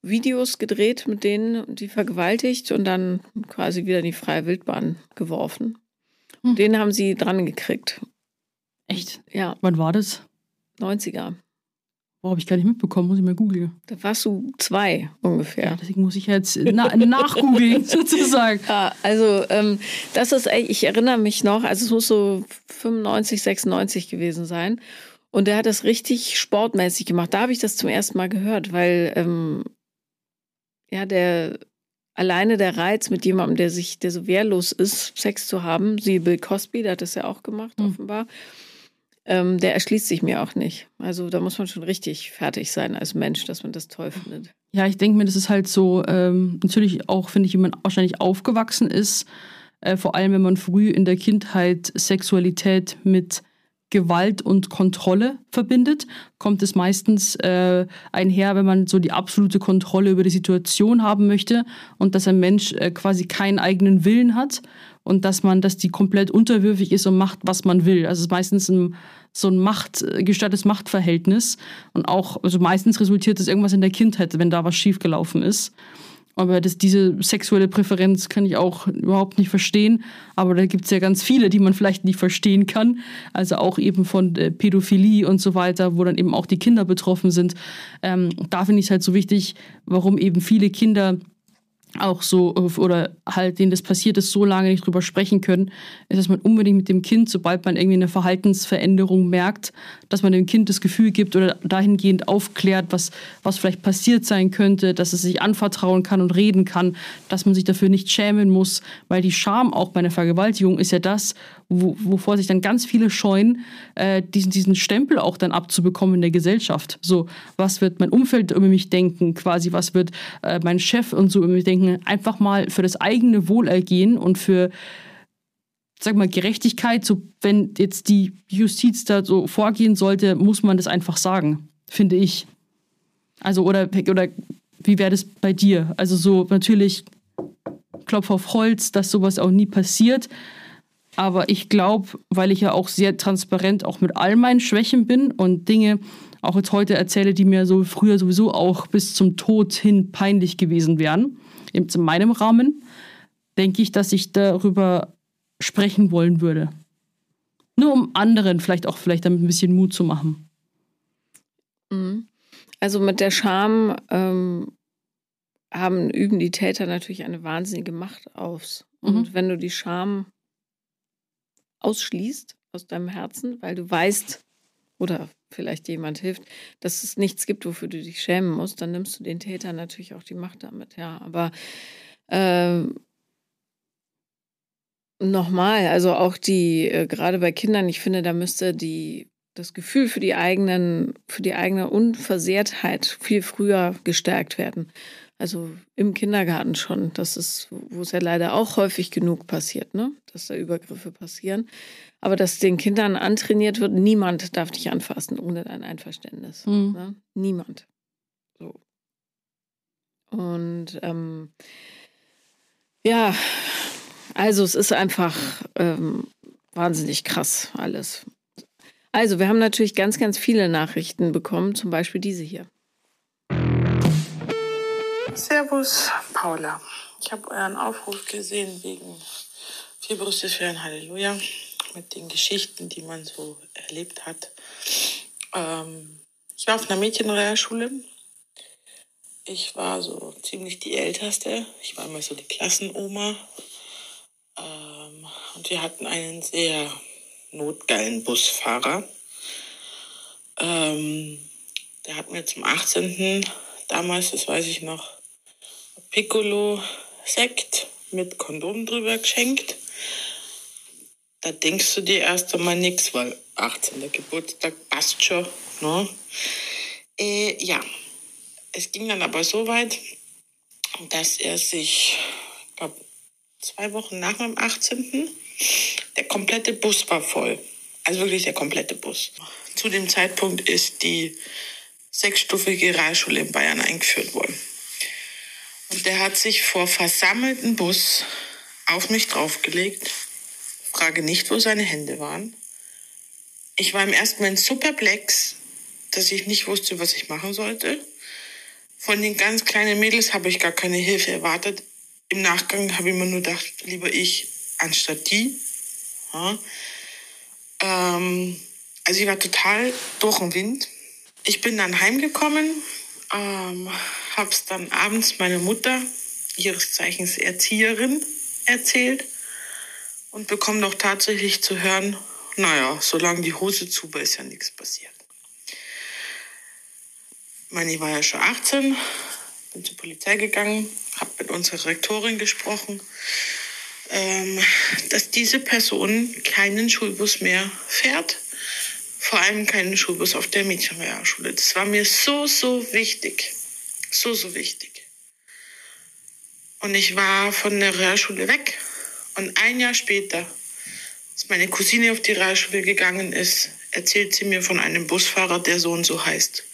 Videos gedreht mit denen, die vergewaltigt und dann quasi wieder in die freie Wildbahn geworfen. Hm. Den haben sie dran gekriegt. Echt? Ja. Wann war das? neunziger. Boah, habe ich gar nicht mitbekommen, muss ich mal googeln. Da warst du zwei ungefähr. Ja, deswegen muss ich jetzt na- nachgoogeln sozusagen. Ja, also ähm, das ist echt, ich erinnere mich noch, also es muss so fünfundneunzig, sechsundneunzig gewesen sein. Und der hat das richtig sportmäßig gemacht. Da habe ich das zum ersten Mal gehört, weil ähm, ja, der alleine der Reiz mit jemandem, der sich, der so wehrlos ist, Sex zu haben, siehe Bill Cosby, der hat das ja auch gemacht, mhm. offenbar. Ähm, der erschließt sich mir auch nicht. Also da muss man schon richtig fertig sein als Mensch, dass man das toll findet. Ja, ich denke mir, das ist halt so, ähm, natürlich auch, finde ich, wenn man wahrscheinlich aufgewachsen ist, äh, vor allem wenn man früh in der Kindheit Sexualität mit Gewalt und Kontrolle verbindet, kommt es meistens äh, einher, wenn man so die absolute Kontrolle über die Situation haben möchte und dass ein Mensch äh, quasi keinen eigenen Willen hat. Und dass man, dass die komplett unterwürfig ist und macht, was man will. Also es ist meistens ein, so ein Macht, gestörtes Machtverhältnis. Und auch, also meistens resultiert das irgendwas in der Kindheit, wenn da was schiefgelaufen ist. Aber das, diese sexuelle Präferenz kann ich auch überhaupt nicht verstehen. Aber da gibt es ja ganz viele, die man vielleicht nicht verstehen kann. Also auch eben von äh, Pädophilie und so weiter, wo dann eben auch die Kinder betroffen sind. Ähm, da finde ich es halt so wichtig, warum eben viele Kinder auch so, oder halt denen das passiert ist, so lange nicht drüber sprechen können, ist, dass man unbedingt mit dem Kind, sobald man irgendwie eine Verhaltensveränderung merkt, dass man dem Kind das Gefühl gibt oder dahingehend aufklärt, was, was vielleicht passiert sein könnte, dass es sich anvertrauen kann und reden kann, dass man sich dafür nicht schämen muss, weil die Scham auch bei einer Vergewaltigung ist ja das, wo, wovor sich dann ganz viele scheuen, äh, diesen, diesen Stempel auch dann abzubekommen in der Gesellschaft. So, was wird mein Umfeld über mich denken, quasi, was wird äh, mein Chef und so über mich denken, einfach mal für das eigene Wohlergehen und für, sag mal, Gerechtigkeit, so wenn jetzt die Justiz da so vorgehen sollte, muss man das einfach sagen, finde ich. Also, oder, oder wie wäre das bei dir? Also so natürlich Klopf auf Holz, dass sowas auch nie passiert. Aber ich glaube, weil ich ja auch sehr transparent auch mit all meinen Schwächen bin und Dinge auch jetzt heute erzähle, die mir so früher sowieso auch bis zum Tod hin peinlich gewesen wären, in meinem Rahmen, denke ich, dass ich darüber sprechen wollen würde. Nur um anderen vielleicht auch vielleicht damit ein bisschen Mut zu machen. Also mit der Scham ähm, haben, üben die Täter natürlich eine wahnsinnige Macht aus. Und mhm. wenn du die Scham ausschließt aus deinem Herzen, weil du weißt, oder vielleicht jemand hilft, dass es nichts gibt, wofür du dich schämen musst, dann nimmst du den Tätern natürlich auch die Macht damit, ja. Aber äh, Nochmal, also auch die, äh, gerade bei Kindern, ich finde, da müsste die, das Gefühl für die eigenen, für die eigene Unversehrtheit viel früher gestärkt werden. Also im Kindergarten schon, das ist, wo es ja leider auch häufig genug passiert, ne? Dass da Übergriffe passieren. Aber dass den Kindern antrainiert wird, niemand darf dich anfassen ohne dein Einverständnis. Mhm. Ne? Niemand. So. Und ähm, ja, also es ist einfach ähm, wahnsinnig krass alles. Also wir haben natürlich ganz, ganz viele Nachrichten bekommen, zum Beispiel diese hier. Servus, Paula. Ich habe euren Aufruf gesehen wegen Vier Brüste für ein Halleluja mit den Geschichten, die man so erlebt hat. Ähm, ich war auf einer Mädchenrealschule. Ich war so ziemlich die Älteste. Ich war immer so die Klassenoma. Ähm, und wir hatten einen sehr notgeilen Busfahrer. Ähm, der hat mir zum achtzehnten damals, das weiß ich noch, Piccolo-Sekt mit Kondom drüber geschenkt. Da denkst du dir erst einmal nichts, weil achtzehnten Geburtstag passt schon. Ne? Äh, ja, es ging dann aber so weit, dass er sich, ich glaube, zwei Wochen nach dem achtzehnten der komplette Bus war voll. Also wirklich der komplette Bus. Zu dem Zeitpunkt ist die sechsstufige Realschule in Bayern eingeführt worden. Und der hat sich vor versammelten Bus auf mich draufgelegt. Frage nicht, wo seine Hände waren. Ich war im ersten Moment so perplex, dass ich nicht wusste, was ich machen sollte. Von den ganz kleinen Mädels habe ich gar keine Hilfe erwartet. Im Nachgang habe ich mir nur gedacht, lieber ich anstatt die. Ja. Ähm, also ich war total durch den Wind. Ich bin dann heimgekommen, ähm, habe es dann abends meiner Mutter, ihres Zeichens Erzieherin, erzählt und bekomme doch tatsächlich zu hören, naja, solange die Hose zu war, ist ja nichts passiert. Ich meine, ich war ja schon achtzehn, bin zur Polizei gegangen, habe mit unserer Rektorin gesprochen, ähm, dass diese Person keinen Schulbus mehr fährt. Vor allem keinen Schulbus auf der Mädchenrealschule. Das war mir so, so wichtig. So, so wichtig. Und ich war von der Realschule weg. Und ein Jahr später, als meine Cousine auf die Realschule gegangen ist, erzählt sie mir von einem Busfahrer, der so und so heißt.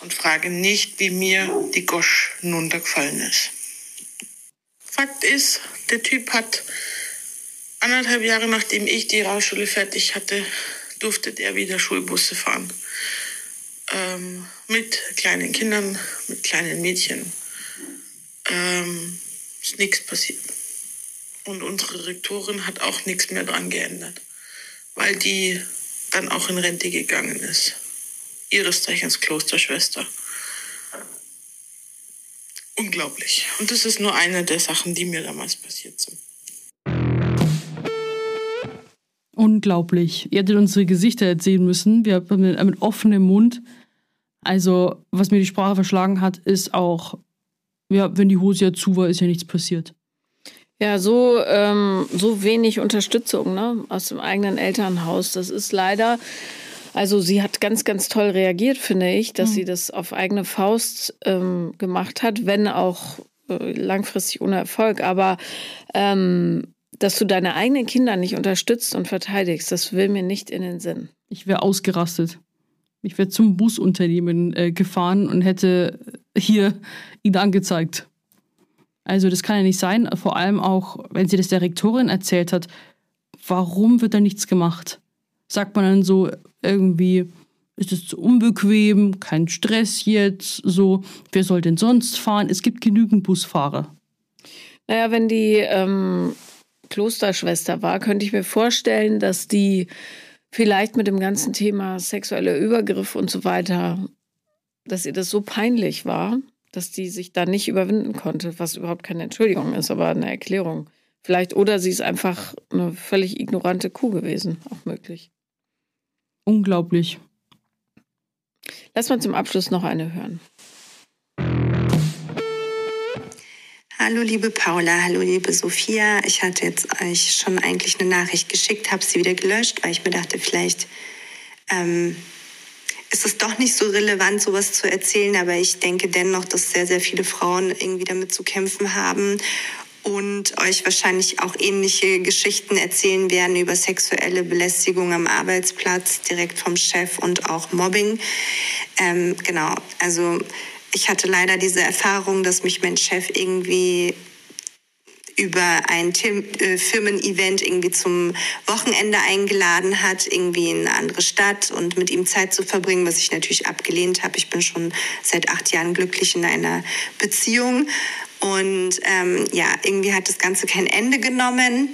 Und frage nicht, wie mir die Gosch runtergefallen ist. Fakt ist, der Typ hat anderthalb Jahre, nachdem ich die Realschule fertig hatte, durfte der wieder Schulbusse fahren. Ähm, mit kleinen Kindern, mit kleinen Mädchen. Ähm, ist nichts passiert. Und unsere Rektorin hat auch nichts mehr dran geändert, weil die dann auch in Rente gegangen ist. Ihres Zeichens Klosterschwester. Unglaublich. Und das ist nur eine der Sachen, die mir damals passiert sind. Unglaublich. Ihr hättet unsere Gesichter jetzt sehen müssen. Wir haben mit, mit offenem Mund. Also, was mir die Sprache verschlagen hat, ist auch, ja, wenn die Hose ja zu war, ist ja nichts passiert. Ja, so, ähm, so wenig Unterstützung, ne, aus dem eigenen Elternhaus. Das ist leider, also sie hat ganz, ganz toll reagiert, finde ich, dass mhm. sie das auf eigene Faust ähm, gemacht hat, wenn auch äh, langfristig ohne Erfolg. Aber ähm, dass du deine eigenen Kinder nicht unterstützt und verteidigst, das will mir nicht in den Sinn. Ich wäre ausgerastet. Ich wäre zum Busunternehmen äh, gefahren und hätte hier ihn angezeigt. Also das kann ja nicht sein. Vor allem auch, wenn sie das der Rektorin erzählt hat, warum wird da nichts gemacht? Sagt man dann so irgendwie, ist es zu unbequem, kein Stress jetzt, so, wer soll denn sonst fahren? Es gibt genügend Busfahrer. Naja, wenn die ähm Klosterschwester war, könnte ich mir vorstellen, dass die vielleicht mit dem ganzen Thema sexueller Übergriff und so weiter, dass ihr das so peinlich war, dass die sich da nicht überwinden konnte, was überhaupt keine Entschuldigung ist, aber eine Erklärung. Vielleicht, oder sie ist einfach eine völlig ignorante Kuh gewesen, auch möglich. Unglaublich. Lass mal zum Abschluss noch eine hören. Hallo liebe Paula, hallo liebe Sophia. Ich hatte jetzt euch schon eigentlich eine Nachricht geschickt, habe sie wieder gelöscht, weil ich mir dachte, vielleicht ähm, ist es doch nicht so relevant, sowas zu erzählen. Aber ich denke dennoch, dass sehr, sehr viele Frauen irgendwie damit zu kämpfen haben und euch wahrscheinlich auch ähnliche Geschichten erzählen werden über sexuelle Belästigung am Arbeitsplatz, direkt vom Chef und auch Mobbing. Ähm, genau, also... Ich hatte leider diese Erfahrung, dass mich mein Chef irgendwie über ein Firmen-Event irgendwie zum Wochenende eingeladen hat, irgendwie in eine andere Stadt und mit ihm Zeit zu verbringen, was ich natürlich abgelehnt habe. Ich bin schon seit acht Jahren glücklich in einer Beziehung und ähm, ja, irgendwie hat das Ganze kein Ende genommen.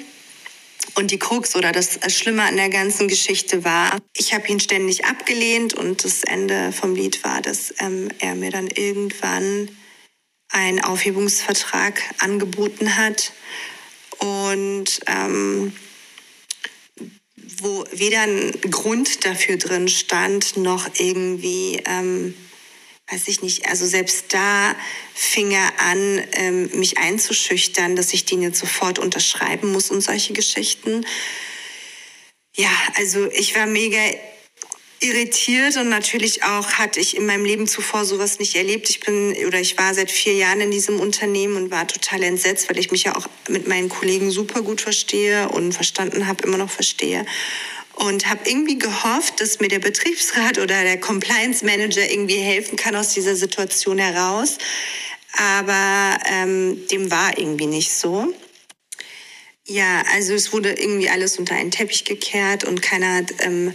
Und die Krux oder das Schlimme an der ganzen Geschichte war, ich habe ihn ständig abgelehnt und das Ende vom Lied war, dass ähm, er mir dann irgendwann einen Aufhebungsvertrag angeboten hat und ähm, wo weder ein Grund dafür drin stand, noch irgendwie... Ähm, weiß ich nicht, also selbst da fing er an, ähm, mich einzuschüchtern, dass ich den jetzt sofort unterschreiben muss und solche Geschichten. Ja, also ich war mega irritiert und natürlich auch hatte ich in meinem Leben zuvor sowas nicht erlebt. Ich bin oder ich war seit vier Jahren in diesem Unternehmen und war total entsetzt, weil ich mich ja auch mit meinen Kollegen super gut verstehe und verstanden habe, immer noch verstehe. Und habe irgendwie gehofft, dass mir der Betriebsrat oder der Compliance Manager irgendwie helfen kann aus dieser Situation heraus. Aber ähm, dem war irgendwie nicht so. Ja, also es wurde irgendwie alles unter einen Teppich gekehrt und keiner hat ähm,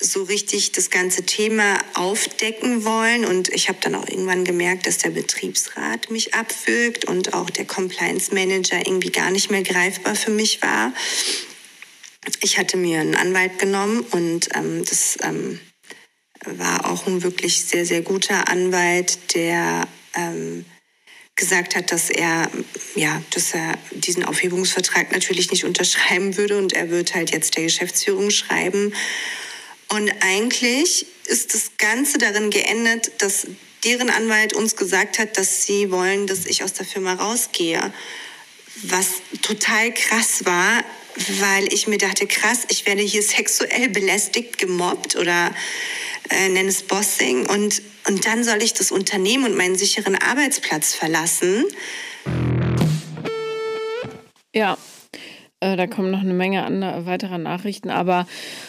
so richtig das ganze Thema aufdecken wollen. Und ich habe dann auch irgendwann gemerkt, dass der Betriebsrat mich abwürgt und auch der Compliance Manager irgendwie gar nicht mehr greifbar für mich war. Ich hatte mir einen Anwalt genommen und ähm, das ähm, war auch ein wirklich sehr, sehr guter Anwalt, der ähm, gesagt hat, dass er, ja, dass er diesen Aufhebungsvertrag natürlich nicht unterschreiben würde und er wird halt jetzt der Geschäftsführung schreiben. Und eigentlich ist das Ganze darin geendet, dass deren Anwalt uns gesagt hat, dass sie wollen, dass ich aus der Firma rausgehe, was total krass war, weil ich mir dachte, krass, ich werde hier sexuell belästigt, gemobbt oder äh, nenne es Bossing. Und, und dann soll ich das Unternehmen und meinen sicheren Arbeitsplatz verlassen. Ja, äh, da kommen noch eine Menge andere, weiterer Nachrichten. Aber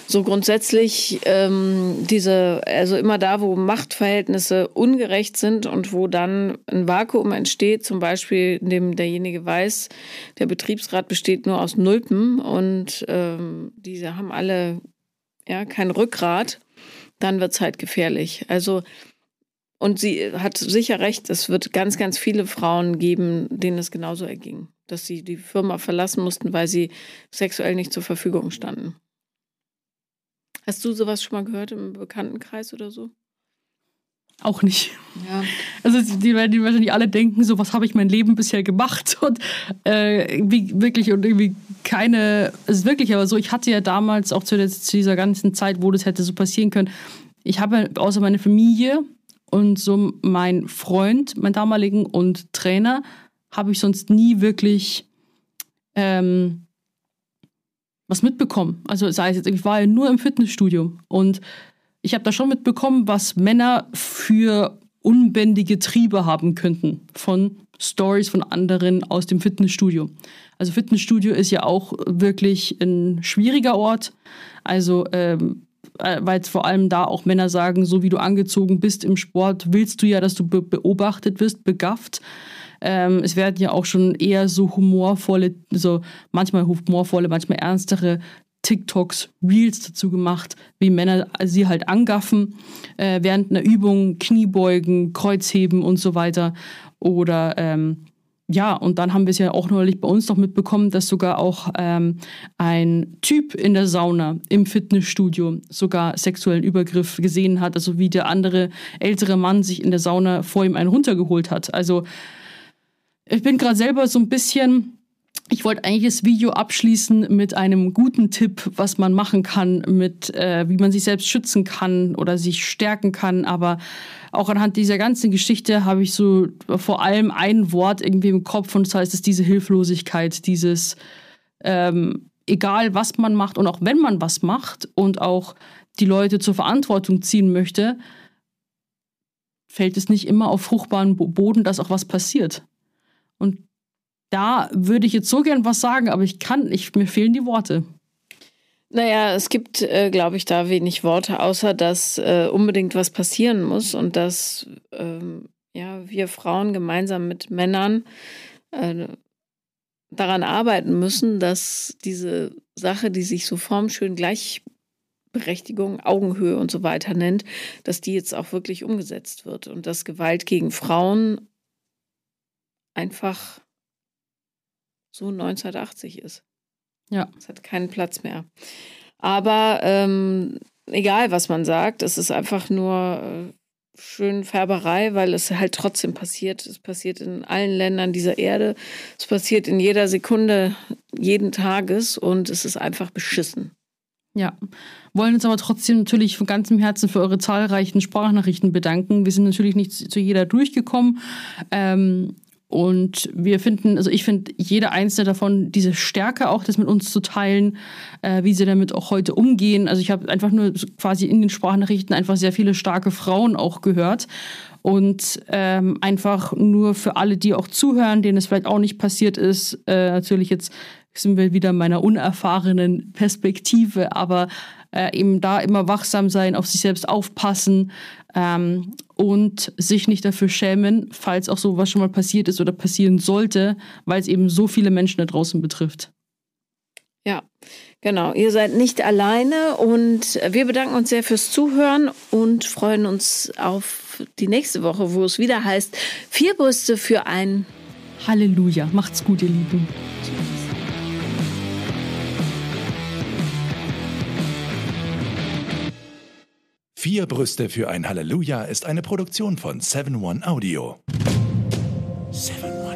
so grundsätzlich, ähm, diese, also immer da, wo Machtverhältnisse ungerecht sind und wo dann ein Vakuum entsteht, zum Beispiel, in dem derjenige weiß, der Betriebsrat besteht nur aus Nulpen und ähm, diese haben alle ja kein Rückgrat, dann wird's halt gefährlich. Also, und sie hat sicher recht, es wird ganz, ganz viele Frauen geben, denen es genauso erging, dass sie die Firma verlassen mussten, weil sie sexuell nicht zur Verfügung standen. Hast du sowas schon mal gehört im Bekanntenkreis oder so? Auch nicht. Ja. Also die werden wahrscheinlich alle denken, so was habe ich mein Leben bisher gemacht und äh, wie, wirklich und irgendwie keine, es ist wirklich aber so, ich hatte ja damals auch zu, der, zu dieser ganzen Zeit, wo das hätte so passieren können, ich habe außer meine Familie und so mein Freund, meinen damaligen und Trainer, habe ich sonst nie wirklich... Ähm, was mitbekommen. Also sei es jetzt, ich war ja nur im Fitnessstudio und ich habe da schon mitbekommen, was Männer für unbändige Triebe haben könnten von Stories von anderen aus dem Fitnessstudio. Also Fitnessstudio ist ja auch wirklich ein schwieriger Ort. Also ähm, weil vor allem da auch Männer sagen, so wie du angezogen bist im Sport, willst du ja, dass du be- beobachtet wirst, begafft. Ähm, es werden ja auch schon eher so humorvolle, so manchmal humorvolle, manchmal ernstere TikToks, Reels dazu gemacht, wie Männer sie halt angaffen, äh, während einer Übung, Kniebeugen, Kreuzheben und so weiter. Oder ähm, ja, und dann haben wir es ja auch neulich bei uns noch mitbekommen, dass sogar auch ähm, ein Typ in der Sauna im Fitnessstudio sogar sexuellen Übergriff gesehen hat, also wie der andere ältere Mann sich in der Sauna vor ihm einen runtergeholt hat. Also ich bin gerade selber so ein bisschen Ich wollte eigentlich das Video abschließen mit einem guten Tipp, was man machen kann, mit äh, wie man sich selbst schützen kann oder sich stärken kann. Aber auch anhand dieser ganzen Geschichte habe ich so vor allem ein Wort irgendwie im Kopf, und das heißt, es ist diese Hilflosigkeit, dieses ähm, egal was man macht und auch wenn man was macht und auch die Leute zur Verantwortung ziehen möchte, fällt es nicht immer auf fruchtbaren Boden, dass auch was passiert. Und da würde ich jetzt so gern was sagen, aber ich kann nicht, mir fehlen die Worte. Naja, es gibt, äh, glaube ich, da wenig Worte, außer dass äh, unbedingt was passieren muss und dass ähm, ja, wir Frauen gemeinsam mit Männern äh, daran arbeiten müssen, dass diese Sache, die sich so formschön Gleichberechtigung, Augenhöhe und so weiter nennt, dass die jetzt auch wirklich umgesetzt wird und dass Gewalt gegen Frauen einfach so neunzehnhundertachtzig ist. Ja. Es hat keinen Platz mehr. Aber ähm, egal, was man sagt, es ist einfach nur äh, schön Färberei, weil es halt trotzdem passiert. Es passiert in allen Ländern dieser Erde. Es passiert in jeder Sekunde, jeden Tages, und es ist einfach beschissen. Ja, wollen uns aber trotzdem natürlich von ganzem Herzen für eure zahlreichen Sprachnachrichten bedanken. Wir sind natürlich nicht zu jeder durchgekommen. Ähm, Und wir finden, also ich finde, jede einzelne davon, diese Stärke auch, das mit uns zu teilen, äh, wie sie damit auch heute umgehen. Also ich habe einfach nur quasi in den Sprachnachrichten einfach sehr viele starke Frauen auch gehört. Und ähm, einfach nur für alle, die auch zuhören, denen es vielleicht auch nicht passiert ist, äh, natürlich jetzt sind wir wieder in meiner unerfahrenen Perspektive, aber äh, eben da immer wachsam sein, auf sich selbst aufpassen ähm, und sich nicht dafür schämen, falls auch sowas schon mal passiert ist oder passieren sollte, weil es eben so viele Menschen da draußen betrifft. Ja, genau. Ihr seid nicht alleine, und wir bedanken uns sehr fürs Zuhören und freuen uns auf die nächste Woche, wo es wieder heißt, Vier Brüste für ein Halleluja. Macht's gut, ihr Lieben. Vier Brüste für ein Halleluja ist eine Produktion von seven one audio. seven one